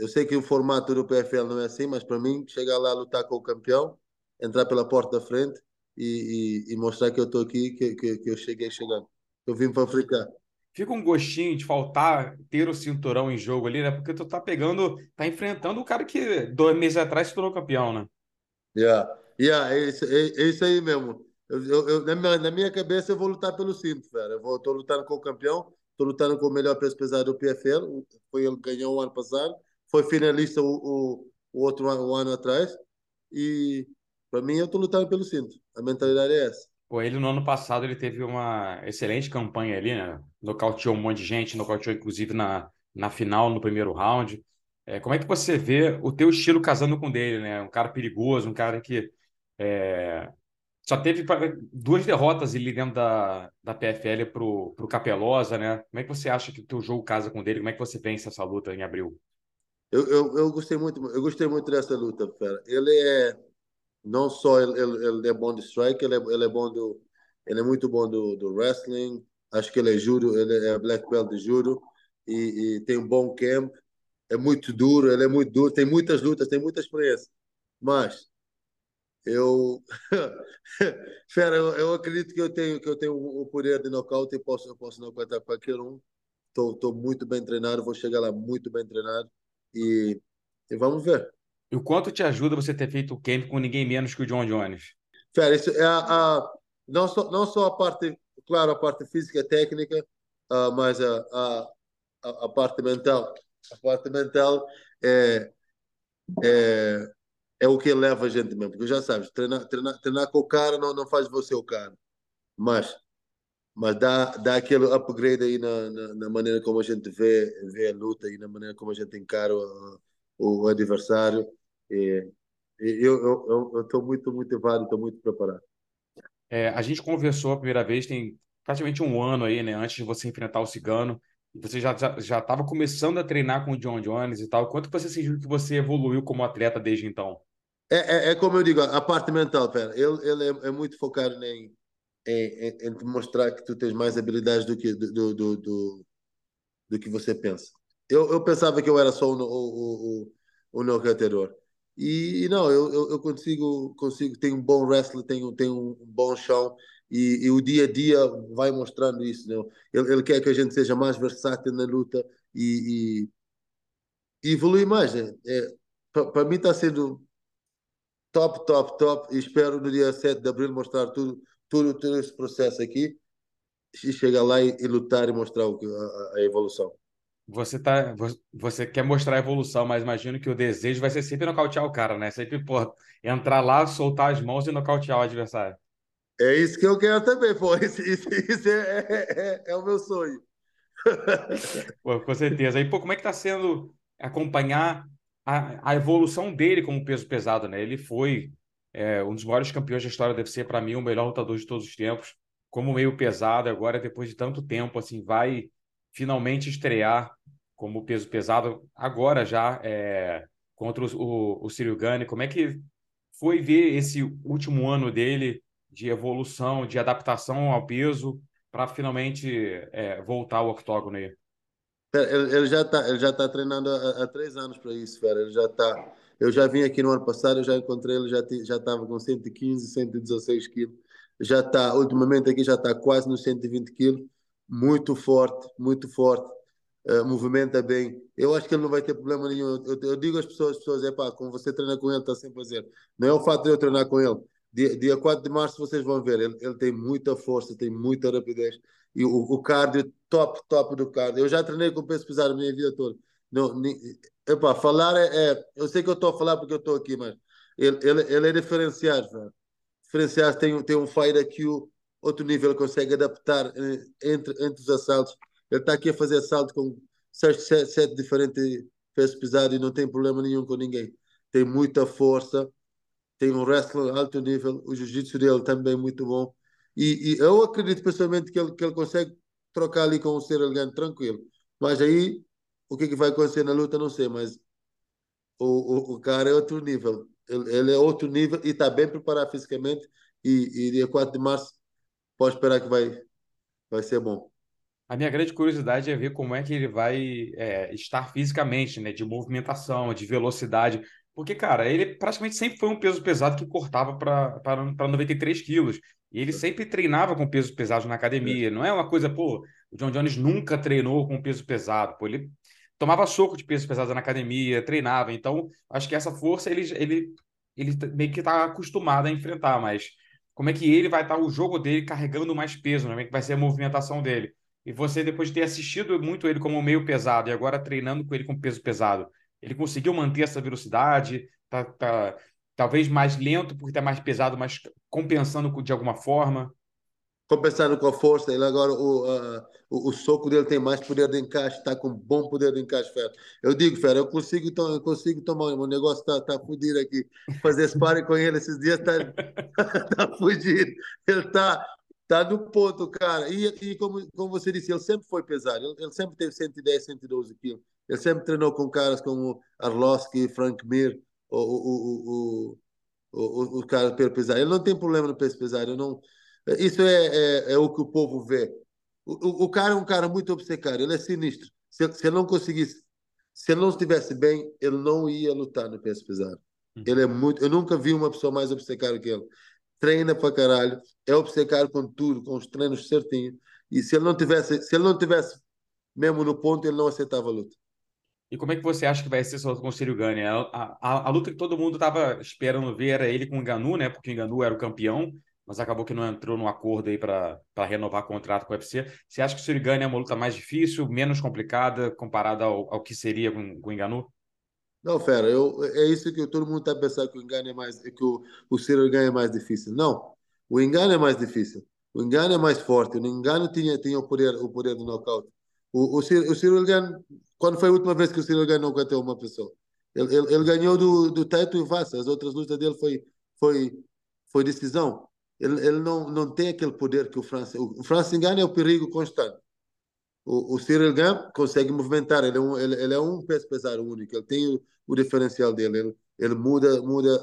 Eu sei que o formato do P F L não é assim, mas para mim, chegar lá, lutar com o campeão, entrar pela porta da frente e, e, e mostrar que eu estou aqui, que, que, que eu cheguei chegando. Eu vim para fricar. Fica um gostinho de faltar ter o cinturão em jogo ali, né? Porque tu tá pegando, tá enfrentando o cara que dois meses atrás se tornou campeão, né? Yeah, yeah, é, isso, é, é isso aí mesmo. Eu, eu, eu, na, minha, na minha cabeça eu vou lutar pelo cinto, velho. Eu estou lutando com o campeão, estou lutando com o melhor peso pesado do P F L, foi ele que ganhou o ano passado. Foi finalista o, o, o outro ano, o ano atrás. E, para mim, eu estou lutando pelo cinto. A mentalidade é essa. Pô, ele no ano passado ele teve uma excelente campanha ali, né? Nocauteou um monte de gente, nocauteou inclusive na, na final, no primeiro round. É, como é que você vê o teu estilo casando com o dele, né? Um cara perigoso, um cara que é, só teve duas derrotas ali dentro da, da P F L pro, pro Capelosa, né? Como é que você acha que o teu jogo casa com o dele? Como é que você vence essa luta em abril? Eu, eu, eu, gostei muito, eu gostei muito dessa luta, cara. Ele é, não só ele, ele, ele é bom de strike, ele é, ele é, bom do, ele é muito bom do, do wrestling, acho que ele é judo, ele é black belt de judo, e, e tem um bom camp, é muito duro, ele é muito duro, tem muitas lutas, tem muita experiência, mas eu, fera, eu, eu acredito que eu tenho, que eu tenho o poder de nocaute e posso, eu posso nocautar qualquer um, estou muito bem treinado, vou chegar lá muito bem treinado, E, e vamos ver. E o quanto te ajuda você ter feito o camp com ninguém menos que o John Jones? Fera, isso é a, a, não, só, não só a parte, claro, a parte física, técnica, uh, mas a, a, a parte mental. A parte mental é, é, é o que leva a gente mesmo, porque já sabes, treinar, treinar, treinar com o cara não, não faz você o cara, mas, mas dá, dá aquele upgrade aí na, na, na maneira como a gente vê, vê a luta e na maneira como a gente encara o, o adversário. E, e eu estou muito, muito motivado, estou muito preparado. É, a gente conversou a primeira vez, tem praticamente um ano aí, né, antes de você enfrentar o Cigano. Você já estava já, já começando a treinar com o John Jones e tal. Quanto você sentiu que você evoluiu como atleta desde então? É, é, é como eu digo, a parte mental, pera. Ele, ele é, é muito focado em... Em, em, em te mostrar que tu tens mais habilidades do que, do, do, do, do que você pensa. Eu, eu pensava que eu era só o, o, o, o nocauteador. E, e não, eu, eu consigo, consigo, tenho um bom wrestler, tenho, tenho um bom chão, e, e o dia a dia vai mostrando isso. Né? Ele, ele quer que a gente seja mais versátil na luta e, e, e evolui mais. Né? É, para mim está sendo top, top, top, e espero no dia sete de abril mostrar tudo. Todo, todo esse processo aqui e chegar lá e, e lutar e mostrar o, a, a evolução. Você, tá, você quer mostrar a evolução, mas imagino que o desejo vai ser sempre nocautear o cara, né? Sempre pô, entrar lá, soltar as mãos e nocautear o adversário. É isso que eu quero também, pô. Isso, isso, isso é, é, é, é o meu sonho. Pô, com certeza. E pô, como é que tá sendo acompanhar a, a evolução dele como peso pesado, né? Ele foi... É, um dos maiores campeões da história da U F C, para mim, o melhor lutador de todos os tempos, como meio pesado agora, depois de tanto tempo, assim, vai finalmente estrear como peso pesado, agora já, é, contra o, o, o Ciryl Gane. Como é que foi ver esse último ano dele de evolução, de adaptação ao peso, para finalmente é, voltar ao octógono aí? Ele, ele já está ele já tá treinando há, há três anos para isso, cara. Ele já está... Eu já vim aqui no ano passado, eu já encontrei ele, já estava já com cento e quinze, cento e dezesseis quilos. já está, ultimamente aqui já está quase nos cento e vinte quilos, muito forte, muito forte, uh, movimenta bem. Eu acho que ele não vai ter problema nenhum. Eu, eu digo às pessoas, as pessoas, é pá, como você treina com ele, está sempre a dizer, não é o fato de eu treinar com ele. Dia, dia quatro de março vocês vão ver, ele, ele tem muita força, tem muita rapidez, e o, o cardio, top, top do cardio. Eu já treinei com peso pesado a minha vida toda. Não, nem, epá, falar é, é... Eu sei que eu estou a falar porque eu estou aqui, mas ele, ele, ele é diferenciado, velho. Diferenciado, tem, tem um fight aqui, outro nível, ele consegue adaptar entre, entre os assaltos. Ele está aqui a fazer assalto com sete diferentes pesos pesados e não tem problema nenhum com ninguém. Tem muita força, tem um wrestling alto nível, o jiu-jitsu dele também é muito bom. E, e eu acredito pessoalmente que ele, que ele consegue trocar ali com o Ciryl Gane tranquilo. Mas aí, o que, que vai acontecer na luta, não sei, mas o, o, o cara é outro nível. Ele, ele é outro nível e está bem preparado fisicamente. E, e dia quatro de março, pode esperar que vai, vai ser bom. A minha grande curiosidade é ver como é que ele vai é, estar fisicamente, né? De movimentação, de velocidade. Porque, cara, ele praticamente sempre foi um peso pesado que cortava para noventa e três quilos. E ele sempre treinava com peso pesado na academia. Não é uma coisa, pô, o John Jones nunca treinou com peso pesado. Pô, ele tomava soco de peso pesado na academia, treinava. Então, acho que essa força ele, ele, ele meio que está acostumado a enfrentar. Mas como é que ele vai estar, o jogo dele carregando mais peso? Né? Como é que vai ser a movimentação dele? E você, depois de ter assistido muito ele como meio pesado e agora treinando com ele com peso pesado, ele conseguiu manter essa velocidade? Tá... tá... Talvez mais lento, porque está mais pesado, mas compensando de alguma forma. Compensando com a força. Ele agora, o, uh, o, o soco dele tem mais poder de encaixe, está com bom poder de encaixe, Fera. Eu digo, Fera, eu consigo, então, eu consigo tomar, o negócio está tá fudido aqui. Fazer sparring com ele esses dias está tá fugindo. Ele está tá no ponto, cara. E, e como, como você disse, ele sempre foi pesado. Ele, ele sempre teve cento e dez, cento e doze quilos. Ele sempre treinou com caras como Arlovski, Frank Mir, O, o, o, o, o, o cara do peso pesado. Ele não tem problema no peso pesado. Não... Isso é, é, é o que o povo vê. O, o, o cara é um cara muito obcecado. Ele é sinistro. Se, se ele não conseguisse, se ele não estivesse bem, ele não ia lutar no peso pesado. Uhum. Ele é muito... Eu nunca vi uma pessoa mais obcecada que ele. Treina pra caralho. É obcecado com tudo, com os treinos certinhos. E se ele não tivesse, se ele não tivesse mesmo no ponto, ele não aceitava a luta. E como é que você acha que vai ser sua luta com o Ciryl Gane? A, a, a luta que todo mundo estava esperando ver era ele com o Ngannou, né? Porque o Ngannou era o campeão, mas acabou que não entrou num acordo aí para renovar o contrato com o U F C. Você acha que o Ciryl Gane é uma luta mais difícil, menos complicada, comparada ao, ao que seria com, com o Ngannou? Não, Fera, eu, é isso que eu, todo mundo está pensando, que o Ngannou é mais, que o, o Ciryl Gane é mais difícil. Não, o Ngannou é mais difícil. O Ngannou é mais forte. O Ngannou tinha, tinha o, poder, o poder do nocaute. O, o, o Ciryl Gane, quando foi a última vez que o Ciryl Gane não ganhou uma pessoa? Ele, ele, ele ganhou do, do Taito e Vassa. As outras lutas dele foi, foi, foi decisão. Ele, ele não, não tem aquele poder que o Francis... O Francis Ngannou é o perigo constante. O, o Ciryl Gane consegue movimentar. Ele é um, ele, ele é um peso pesado único. Ele tem o, o diferencial dele. Ele, ele muda, muda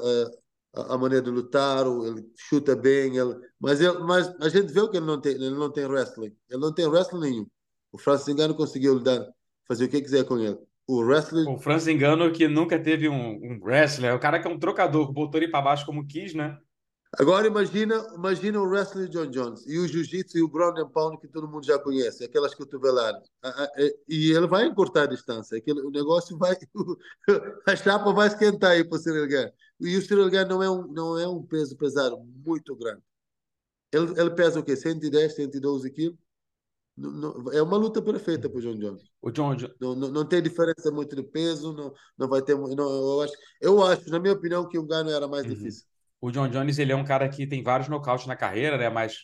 a, a maneira de lutar, ele chuta bem. Ele, mas, ele, mas a gente vê que ele não tem, ele não tem wrestling. Ele não tem wrestling nenhum. O Francis Ngannou conseguiu lidar, fazer o que quiser com ele. O wrestler... O Francis Ngannou que nunca teve um, um wrestler. O cara que é um trocador, botou ele para baixo como quis, né? Agora imagina, imagina o wrestler John Jones e o jiu-jitsu e o ground and pound que todo mundo já conhece. Aquelas cotoveladas. E ele vai encurtar a distância. Aquele, o negócio vai... a chapa vai esquentar aí para o Ciryl Gane. E o Ciryl Gane não é um, não é um peso pesado muito grande. Ele, ele pesa o quê? cento e dez, cento e doze quilos? É uma luta perfeita para o John Jones. O John Jones não, não, não tem diferença muito de peso, não, não vai ter. Não, eu acho, eu acho, na minha opinião, que o Gane era mais uhum. difícil. O John Jones, ele é um cara que tem vários nocautes na carreira, né? Mas,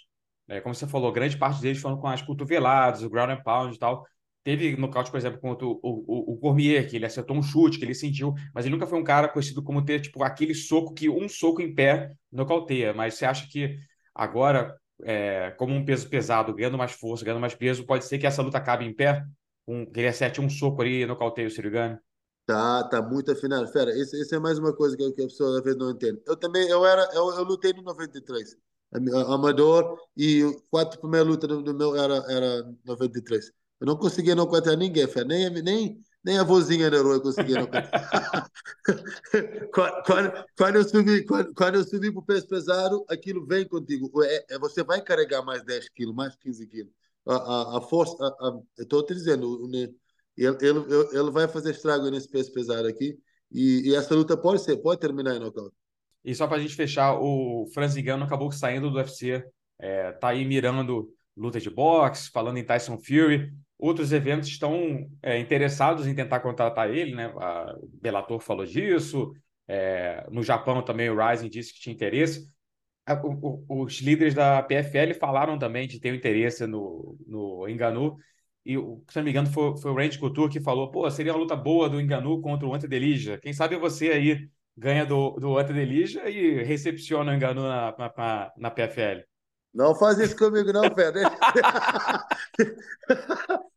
né, como você falou, grande parte deles foram com as cotoveladas, o ground and pound e tal. Teve nocaute, por exemplo, contra o, o, o Cormier, que ele acertou um chute, que ele sentiu, mas ele nunca foi um cara conhecido como ter tipo aquele soco que um soco em pé nocauteia. Mas você acha que agora, É, como um peso pesado, ganhando mais força, ganhando mais peso, pode ser que essa luta acabe em pé? Um, que ele acerte um soco ali e nocauteia o Ciryl Gane? Tá, tá muito afinado. Fera, isso, isso é mais uma coisa que, que a pessoa às vezes não entende. Eu também, eu era, eu, eu lutei no noventa e três, amador, e quatro primeiras lutas do meu era, era noventa e três. Eu não conseguia nocautear ninguém, Fera, nem, nem, Nem a vozinha da Herói conseguiram alcançar. quando, quando, quando eu subi, quando, quando eu subi para o peso pesado, aquilo vem contigo. É, é, você vai carregar mais dez quilos, mais quinze quilos. A, a, a força, estou te dizendo, ele, ele, ele vai fazer estrago nesse peso pesado aqui. E, e essa luta pode ser, pode terminar em nocaute. E só para a gente fechar, o Francis Ngannou acabou saindo do U F C. É, tá aí mirando lutas de boxe, falando em Tyson Fury. Outros eventos estão é, interessados em tentar contratar ele, né? A Bellator falou disso. É, no Japão também o Rising disse que tinha interesse. A, o, os líderes da P F L falaram também de ter interesse no, no Ngannou. E, se não me engano, foi, foi o Randy Couture que falou: pô, seria uma luta boa do Ngannou contra o Ante Delija. Quem sabe você aí ganha do, do Ante Delija e recepciona o Ngannou na, na, na P F L. Não faz isso comigo, não, velho.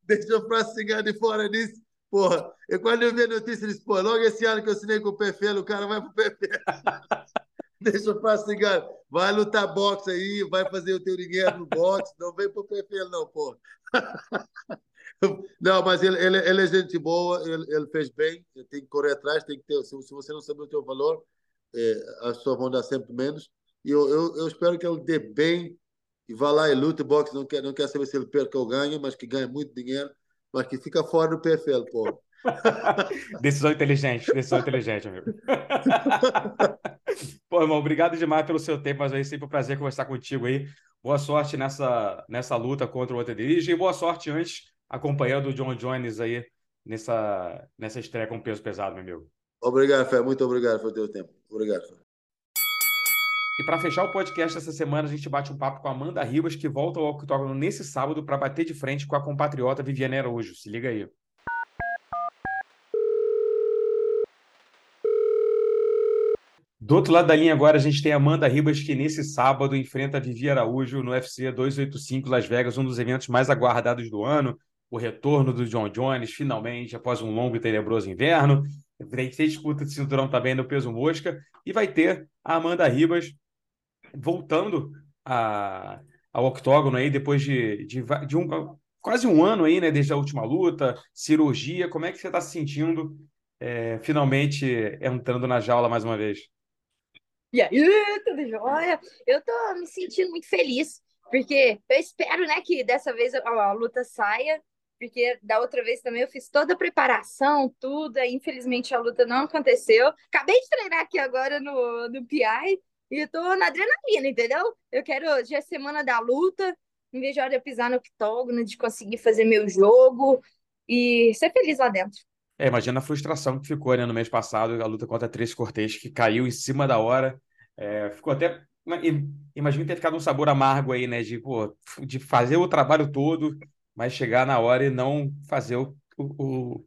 Deixa o Francis Ngannou de fora disso. Porra, eu, quando eu vi a notícia, disse, pô, logo esse ano que eu assinei com o P F L, o cara vai pro P F L. Deixa o Francis Ngannou. Vai lutar boxe aí, vai fazer o teu dinheiro no boxe. Não vem pro P F L, não, porra. Não, mas ele, ele, ele é gente boa, ele, ele fez bem. Ele tem que correr atrás, tem que ter. Se, se você não sabe o teu valor, é, as pessoas vão dar sempre menos. E eu, eu, eu espero que ele dê bem. E vai lá e luta, boxe, não quer, não quer saber se ele perca ou ganha, mas que ganha muito dinheiro, mas que fica fora do P F L, pô. Decisão inteligente, decisão inteligente, amigo. Pô, irmão, obrigado demais pelo seu tempo, mas é sempre um prazer conversar contigo aí. Boa sorte nessa, nessa luta contra o Ante Delija e boa sorte antes acompanhando o John Jones aí nessa, nessa estreia com peso pesado, meu amigo. Obrigado, Fé, muito obrigado pelo teu tempo. Obrigado, Fé. E para fechar o podcast essa semana, a gente bate um papo com a Amanda Ribas, que volta ao octógono nesse sábado para bater de frente com a compatriota Viviane Araújo. Se liga aí. Do outro lado da linha agora, a gente tem a Amanda Ribas, que nesse sábado enfrenta a Vivi Araújo no U F C duzentos e oitenta e cinco Las Vegas, um dos eventos mais aguardados do ano. O retorno do John Jones, finalmente, após um longo e tenebroso inverno. Tem que ter disputa de cinturão também no peso mosca. E vai ter a Amanda Ribas voltando a, ao octógono aí depois de, de, de um, quase um ano aí, né? Desde a última luta, cirurgia. Como é que você está se sentindo é, finalmente entrando na jaula mais uma vez? E aí, tudo jóia? Eu tô me sentindo muito feliz, porque eu espero, né, que dessa vez a, a luta saia, porque da outra vez também eu fiz toda a preparação, tudo, aí infelizmente a luta não aconteceu. Acabei de treinar aqui agora no, no P I, e eu tô na adrenalina, entendeu? Eu quero hoje a semana da luta, em vez de hora eu pisar no octógono, de conseguir fazer meu jogo e ser feliz lá dentro. É, imagina a frustração que ficou, né, no mês passado, a luta contra a Tracy Cortez, que caiu em cima da hora. É, ficou até... Imagino ter ficado um sabor amargo aí, né? De, pô, de fazer o trabalho todo, mas chegar na hora e não fazer o, o,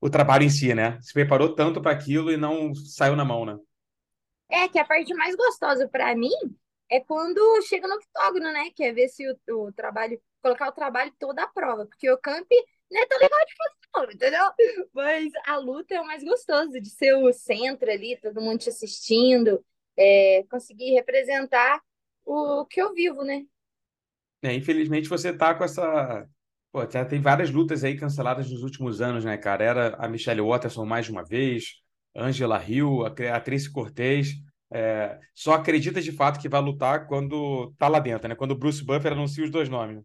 o trabalho em si, né? Se preparou tanto para aquilo e não saiu na mão, né? É, que a parte mais gostosa para mim é quando chega no octógono, né? Que é ver se o, o trabalho... Colocar o trabalho todo à prova, porque o camp... Não é tão legal de fazer, não, entendeu? Mas a luta é o mais gostoso, de ser o centro ali, todo mundo te assistindo, é, conseguir representar o que eu vivo, né? É, infelizmente você tá com essa... Pô, já tem várias lutas aí canceladas nos últimos anos, né, cara? Era a Michelle Waterson mais de uma vez, Angela Hill, a Tracy Cortez. É... Só acredita de fato que vai lutar quando tá lá dentro, né? Quando o Bruce Buffer anuncia os dois nomes.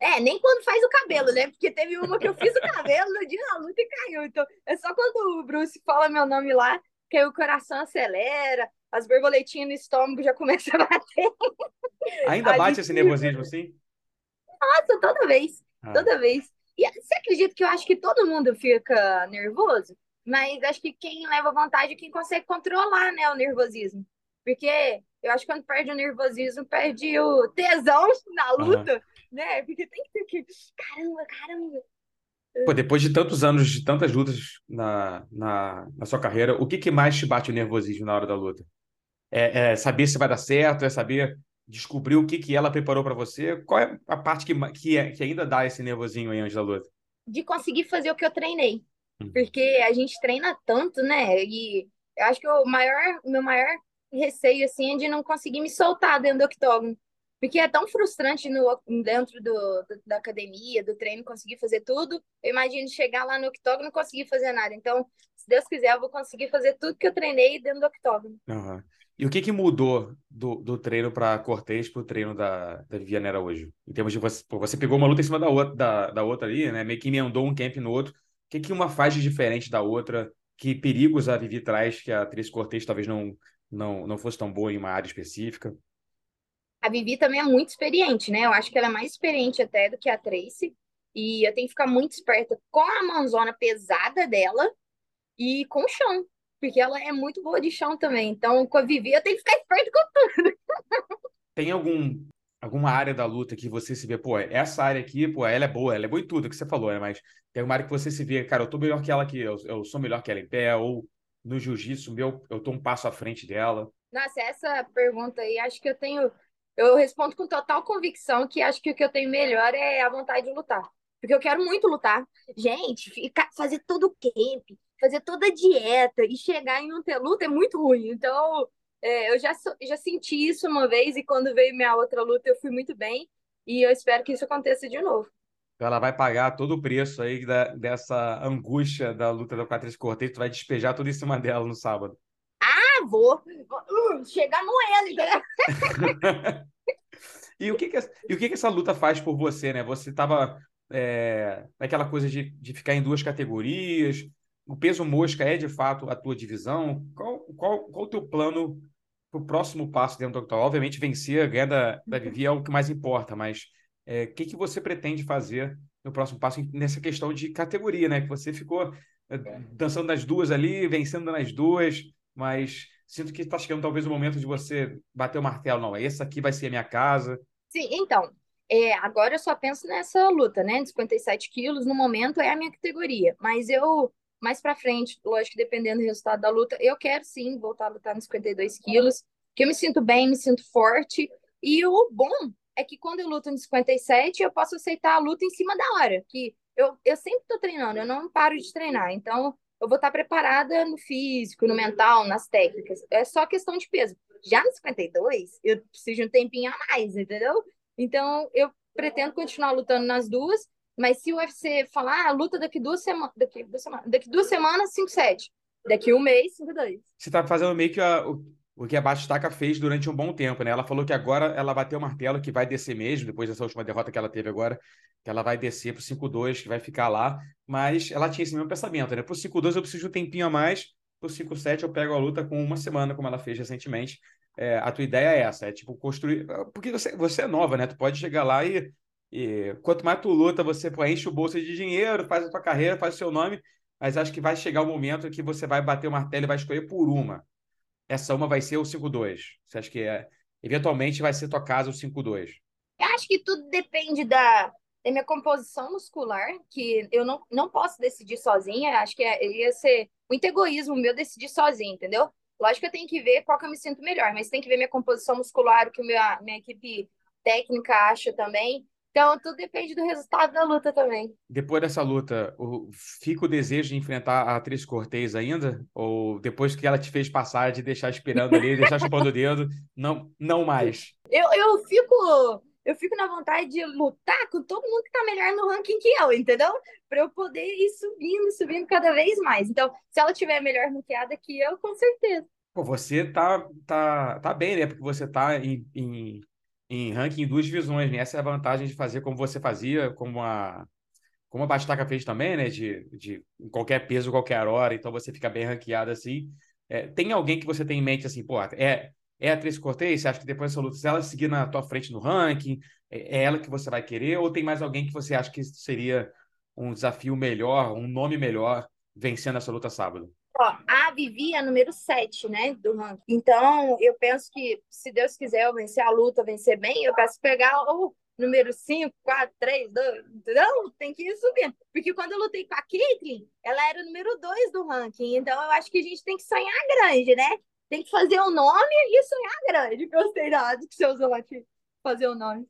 É, nem quando faz o cabelo, né? Porque teve uma que eu fiz o cabelo no dia da luta e caiu. Então, é só quando o Bruce fala meu nome lá, que aí o coração acelera, as borboletinhas no estômago já começam a bater. Ainda a bate gente... esse nervosismo, sim? Nossa, toda vez. Ah. Toda vez. E você acredita que eu acho que todo mundo fica nervoso? Mas acho que quem leva vantagem é quem consegue controlar, né, o nervosismo. Porque eu acho que quando perde o nervosismo, perde o tesão na luta. Uhum. Né? Porque tem que ter que... Caramba, caramba. Pô, depois de tantos anos, de tantas lutas na, na, na sua carreira, o que, que mais te bate o nervosismo na hora da luta? É, é saber se vai dar certo, é saber descobrir o que, que ela preparou para você. Qual é a parte que, que, é, que ainda dá esse nervosinho aí antes da luta? De conseguir fazer o que eu treinei. Hum. Porque a gente treina tanto, né? E eu acho que o maior, meu maior receio assim, é de não conseguir me soltar dentro do octógono. Porque é tão frustrante no, dentro do, do, da academia, do treino, conseguir fazer tudo. Eu imagino chegar lá no octógono e não conseguir fazer nada. Então, se Deus quiser, eu vou conseguir fazer tudo que eu treinei dentro do octógono. Uhum. E o que, que mudou do, do treino para Cortez para o treino da, da Viviane Araújo? Em termos de você, pô, você pegou uma luta em cima da outra, da, da outra ali, né? Meio que emendou um camp no outro. O que, que uma faz de diferente da outra? Que perigos a Vivi traz que a Tracy Cortez talvez não, não, não fosse tão boa em uma área específica? A Vivi também é muito experiente, né? Eu acho que ela é mais experiente até do que a Tracy. E eu tenho que ficar muito esperta com a mãozona pesada dela e com o chão. Porque ela é muito boa de chão também. Então, com a Vivi, eu tenho que ficar esperta com tudo. Tem algum, alguma área da luta que você se vê, pô, essa área aqui, pô, ela é boa. Ela é boa em tudo que você falou, né? Mas tem uma área que você se vê, cara, eu tô melhor que ela aqui. Eu, eu sou melhor que ela em pé. Ou no jiu-jitsu, meu, eu tô um passo à frente dela. Nossa, essa pergunta aí, acho que eu tenho... Eu respondo com total convicção que acho que o que eu tenho melhor é a vontade de lutar. Porque eu quero muito lutar. Gente, ficar, fazer todo o camp, fazer toda a dieta e chegar e não ter luta é muito ruim. Então, é, eu já, já senti isso uma vez e quando veio minha outra luta eu fui muito bem. E eu espero que isso aconteça de novo. Ela vai pagar todo o preço aí da, dessa angústia da luta da Tracy Cortez. Tu vai despejar tudo em cima dela no sábado. Vou, vou uh, chegar no ele, galera. E o que que, e o que que essa luta faz por você, né? Você tava é, naquela coisa de, de ficar em duas categorias, o peso mosca é de fato a tua divisão. Qual, qual, qual o teu plano pro próximo passo dentro do octógono? Obviamente vencer, ganhar da, da Vivi é o que mais importa, mas o é, que que você pretende fazer no próximo passo nessa questão de categoria, né? Que você ficou é, dançando nas duas ali, vencendo nas duas, mas sinto que está chegando talvez o momento de você bater o martelo. Não, essa aqui vai ser a minha casa. Sim, então, é, agora eu só penso nessa luta, né? De cinquenta e sete quilos, no momento, é a minha categoria. Mas eu, mais pra frente, lógico, dependendo do resultado da luta, eu quero sim voltar a lutar nos cinquenta e dois quilos, porque eu me sinto bem, me sinto forte. E o bom é que quando eu luto nos cinquenta e sete, eu posso aceitar a luta em cima da hora, que eu, eu sempre tô treinando, eu não paro de treinar, então... eu vou estar preparada no físico, no mental, nas técnicas. É só questão de peso. Já nos cinquenta e dois, eu preciso de um tempinho a mais, entendeu? Então, eu pretendo continuar lutando nas duas, mas se o U F C falar, ah, luta daqui duas semanas, daqui duas semanas, daqui duas semanas, cinco sete. Daqui um mês, cinco dois. Você tá fazendo meio que a, o, o que a Batistaca fez durante um bom tempo, né? Ela falou que agora ela bateu o martelo, que vai descer mesmo, depois dessa última derrota que ela teve agora, que ela vai descer pro cinco dois, que vai ficar lá. Mas ela tinha esse mesmo pensamento, né? Pro cinco dois eu preciso de um tempinho a mais, pro cinco sete eu pego a luta com uma semana, como ela fez recentemente. É, a tua ideia é essa, é tipo construir... Porque você, você é nova, né? Tu pode chegar lá e, e quanto mais tu luta, você pô, enche o bolso de dinheiro, faz a tua carreira, faz o seu nome, mas acho que vai chegar o momento que você vai bater o martelo e vai escolher por uma. Essa uma vai ser o cinco dois. Você acha que é... eventualmente vai ser tua casa o cinco dois? Eu acho que tudo depende da... é minha composição muscular, que eu não, não posso decidir sozinha. Acho que é, ia ser muito egoísmo meu decidir sozinha, entendeu? Lógico que eu tenho que ver qual que eu me sinto melhor, mas tem que ver minha composição muscular, o que minha, minha equipe técnica acha também. Então, tudo depende do resultado da luta também. Depois dessa luta, o, fica o desejo de enfrentar a Tracy Cortez ainda? Ou depois que ela te fez passar, de deixar esperando ali, deixar chupando o dedo, não, não mais? Eu, eu fico... eu fico na vontade de lutar com todo mundo que tá melhor no ranking que eu, entendeu? Pra eu poder ir subindo, subindo cada vez mais. Então, se ela tiver melhor ranqueada que eu, com certeza. Pô, você tá, tá, tá bem, né? Porque você tá em, em, em ranking em duas divisões, né? Essa é a vantagem de fazer como você fazia, como a, como a Batistaca fez também, né? De, de qualquer peso, qualquer hora. Então, você fica bem ranqueada assim. É, tem alguém que você tem em mente assim, pô, é... é a Tracy Cortez? Você acha que depois dessa luta, se ela seguir na tua frente no ranking, é ela que você vai querer? Ou tem mais alguém que você acha que seria um desafio melhor, um nome melhor, vencendo essa luta sábado? Ó, a Vivi é a número sete, né, do ranking. Então, eu penso que, se Deus quiser eu vencer a luta, vencer bem, eu peço pegar o número cinco, quatro, três, dois, não, tem que ir subindo. Porque quando eu lutei com a Caitlyn, ela era o número dois do ranking. Então, eu acho que a gente tem que sonhar grande, né? Tem que fazer o nome e sonhar grande. Gostei da que você usou aqui. Fazer o nome.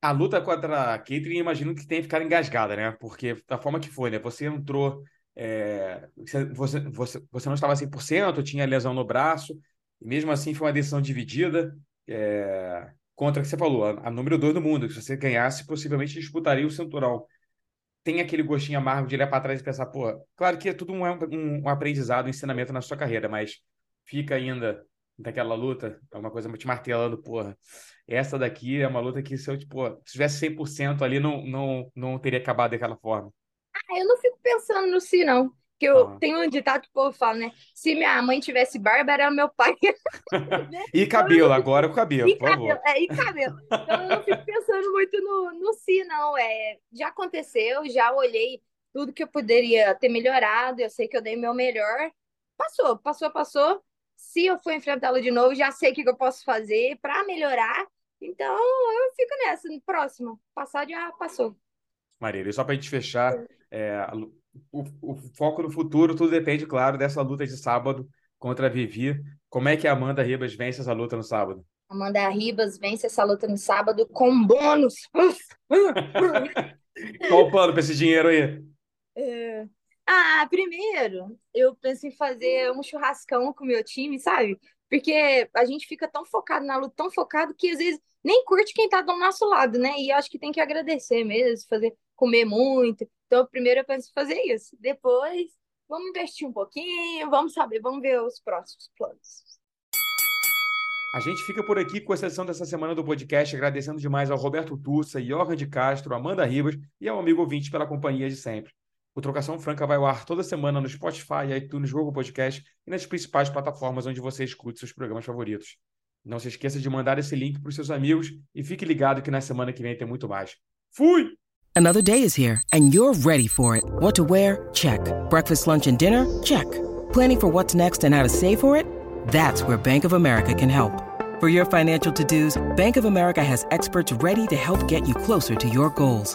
A luta contra a Caitlyn, imagino que tenha ficado engasgada, né? Porque da forma que foi, né? Você entrou... É... Você, você, você não estava cem por cento, tinha lesão no braço. E mesmo assim, foi uma decisão dividida. É... contra, que você falou, a, a número dois do mundo, que se você ganhasse, possivelmente disputaria o cinturão. Tem aquele gostinho amargo de olhar para trás e pensar, pô, claro que é tudo um, um, um aprendizado, um ensinamento na sua carreira, mas fica ainda daquela luta, é uma coisa te martelando, porra, essa daqui é uma luta que se eu, tipo, se tivesse cem por cento ali, não, não, não teria acabado daquela forma. Ah, eu não fico pensando no si, não. Porque eu ah. tenho um ditado que o povo fala, né? Se minha mãe tivesse barba, era meu pai. E cabelo, agora o cabelo, e por cabelo, favor. É, e cabelo. Então eu não fico pensando muito no, no si, não. É, já aconteceu, já olhei tudo que eu poderia ter melhorado, eu sei que eu dei meu melhor. Passou, passou, passou. Se eu for enfrentá-lo de novo, já sei o que eu posso fazer para melhorar. Então eu fico nessa, no próximo. Passado já passou. Marília, e só para a gente fechar... É, o, o foco no futuro, tudo depende, claro, dessa luta de sábado contra a Vivi. Como é que a Amanda Ribas vence essa luta no sábado? Amanda Ribas vence essa luta no sábado com bônus. Qual o plano para esse dinheiro aí? É... Ah, primeiro, eu penso em fazer um churrascão com o meu time, sabe? Porque a gente fica tão focado na luta, tão focado, que às vezes nem curte quem tá do nosso lado, né? E eu acho que tem que agradecer mesmo, fazer comer muito. Então, primeiro eu penso em fazer isso. Depois, vamos investir um pouquinho, vamos saber, vamos ver os próximos planos. A gente fica por aqui com a sessão dessa semana do podcast, agradecendo demais ao Roberto Tussa, Yorgan de Castro, Amanda Ribas e ao amigo ouvinte pela companhia de sempre. O Trocação Franca vai ao ar toda semana no Spotify, iTunes, Google Podcast e nas principais plataformas onde você escute seus programas favoritos. Não se esqueça de mandar esse link para os seus amigos e fique ligado que na semana que vem tem muito mais. Fui! Another day is here, and you're ready for it. What to wear? Check. Breakfast, lunch, and dinner? Check. Planning for what's next and how to save for it? That's where Bank of America can help. For your financial to-dos, Bank of America has experts ready to help get you closer to your goals.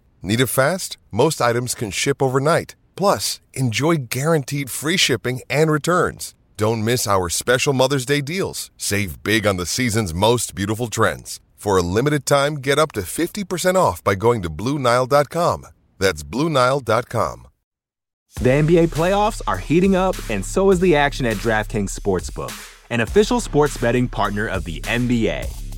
Need it fast? Most items can ship overnight. Plus, enjoy guaranteed free shipping and returns. Don't miss our special Mother's Day deals. Save big on the season's most beautiful trends. For a limited time, get up to fifty percent off by going to Blue Nile dot com. That's Blue Nile dot com. The N B A playoffs are heating up, and so is the action at DraftKings Sportsbook, an official sports betting partner of the N B A.